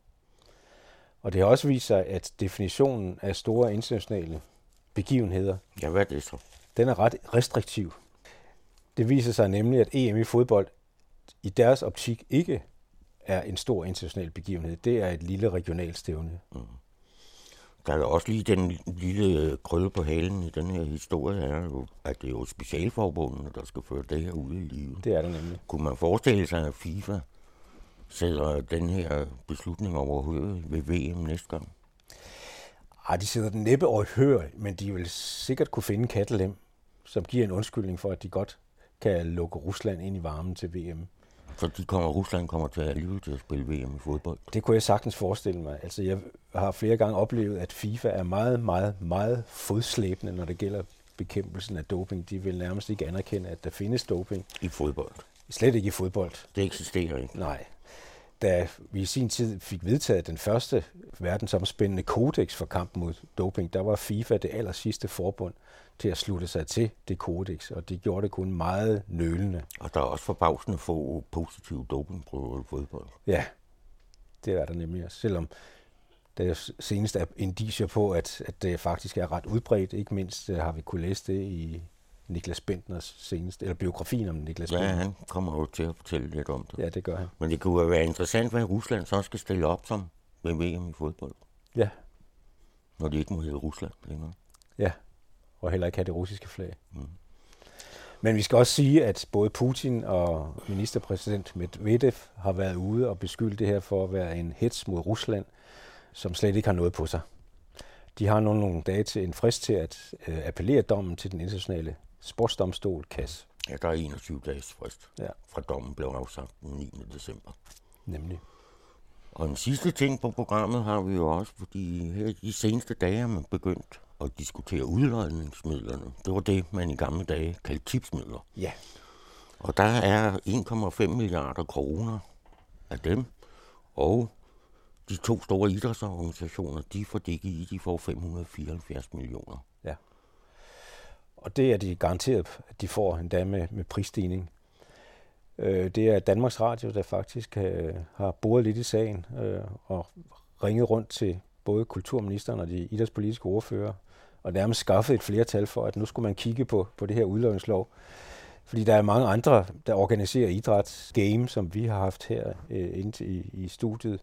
Og det har også vist sig, at definitionen af store internationale begivenheder, ja, hvad er det så? Den er ret restriktiv. Det viser sig nemlig, at EM i fodbold i deres optik ikke er en stor international begivenhed. Det er et lille regionalt stævne. Mm. Der er også lige den lille krølle på halen i den her historie her, at det er jo specialforbundene, der skal føre det her ud i livet. Det er det nemlig. Kunne man forestille sig, at FIFA sætter den her beslutning overhovedet ved VM næste gang? Ej, de sidder den næppe overhørigt, men de vil sikkert kunne finde kattelem, som giver en undskyldning for, at de godt kan lukke Rusland ind i varmen til VM. Så Rusland kommer til at lyde til at spille VM i fodbold? Det kunne jeg sagtens forestille mig. Altså, jeg har flere gange oplevet, at FIFA er meget, meget, meget fodslæbende, når det gælder bekæmpelsen af doping. De vil nærmest ikke anerkende, at der findes doping. I fodbold? Slet ikke i fodbold. Det eksisterer ikke? Nej. Da vi i sin tid fik vedtaget den første verdensomspændende kodex for kampen mod doping, der var FIFA det allersidste forbund til at slutte sig til det kodex, og det gjorde det kun meget nølende. Og der er også forbavsende få positive dopingprøver i fodbold. Ja, det er der nemlig også, selvom der senest er indicier på, at det faktisk er ret udbredt. Ikke mindst har vi kunnet læse det i Niklas Bendtners seneste, eller biografien om Niklas Bendtner. Ja, han kommer jo til at fortælle lidt om det. Ja, det gør han. Men det kunne jo være interessant, hvad Rusland så skal stille op som ved VM i fodbold. Ja. Når det ikke må hedde Rusland længere. Ja, og heller ikke have det russiske flag. Mm. Men vi skal også sige, at både Putin og ministerpræsident Medvedev har været ude og beskyldt det her for at være en hets mod Rusland, som slet ikke har noget på sig. De har nogle dage til en frist til at appellere dommen til den internationale sportsdomstol, CAS. Ja, der er 21 dages frist, ja, fra dommen blev afsagt den 9. december. Nemlig. Og den sidste ting på programmet har vi jo også, fordi her de seneste dage er man begyndt at diskutere udlodningsmidlerne. Det var det, man i gamle dage kaldte tipsmidler. Ja. Og der er 1,5 milliarder kroner af dem, og de to store idrætsorganisationer, de fra DGI, de får 574 millioner. Ja. Og det er de garanteret, at de får endda med prisstigning. Det er Danmarks Radio, der faktisk har boret lidt i sagen og ringet rundt til både kulturministeren og de idrætspolitiske ordfører og nærmest skaffet et flertal for, at nu skulle man kigge på det her udlodningslov. Fordi der er mange andre, der organiserer idrætsgame, som vi har haft her inde i studiet,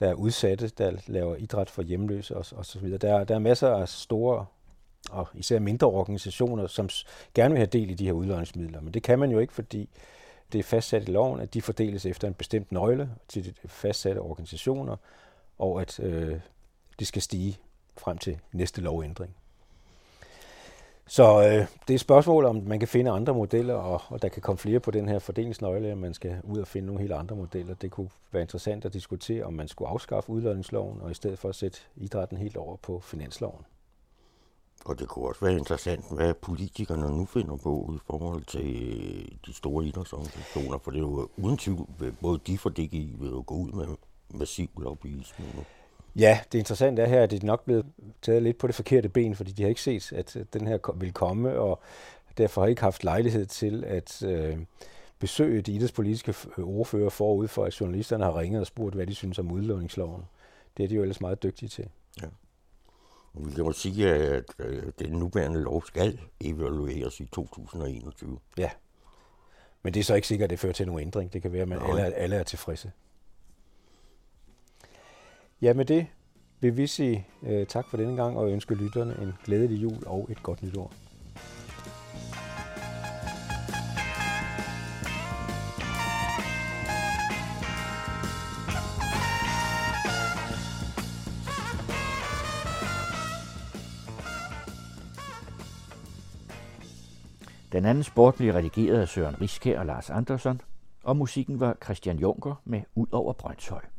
der er udsatte, der laver idræt for hjemløse og så videre. Der er masser af store og især mindre organisationer, som gerne vil have del i de her udlodningsmidler, men det kan man jo ikke, fordi det er fastsat i loven, at de fordeles efter en bestemt nøgle til de fastsatte organisationer, og at det skal stige frem til næste lovændring. Så det er et spørgsmål, om man kan finde andre modeller, og der kan komme flere på den her fordelingsnøgle, at man skal ud og finde nogle helt andre modeller. Det kunne være interessant at diskutere, om man skulle afskaffe udlodningsloven, og i stedet for at sætte idrætten helt over på finansloven. Og det kunne også være interessant, hvad politikerne nu finder på i forhold til de store idrætsorganisationer, for det er jo uden tvivl, både de for DGI vil jo gå ud med massiv lobbyisme nu. Ja, det interessante er her, at det nok blevet taget lidt på det forkerte ben, fordi de har ikke set, at den her vil komme, og derfor har ikke haft lejlighed til at besøge de idrætspolitiske ordfører forud for, at journalisterne har ringet og spurgt, hvad de synes om udlodningsloven. Det er de jo ellers meget dygtige til. Ja. Vi kan jo sige, at den nuværende lov skal evalueres i 2021. Ja, men det er så ikke sikkert, at det fører til nogen ændring. Det kan være, at alle er tilfredse. Ja, med det vil vi sige tak for denne gang og ønske lytterne en glædelig jul og et godt nytår. Den anden sport blev redigeret af Søren Riskær og Lars Andersson, og musikken var Christian Juncker med Ud over Brønshøj.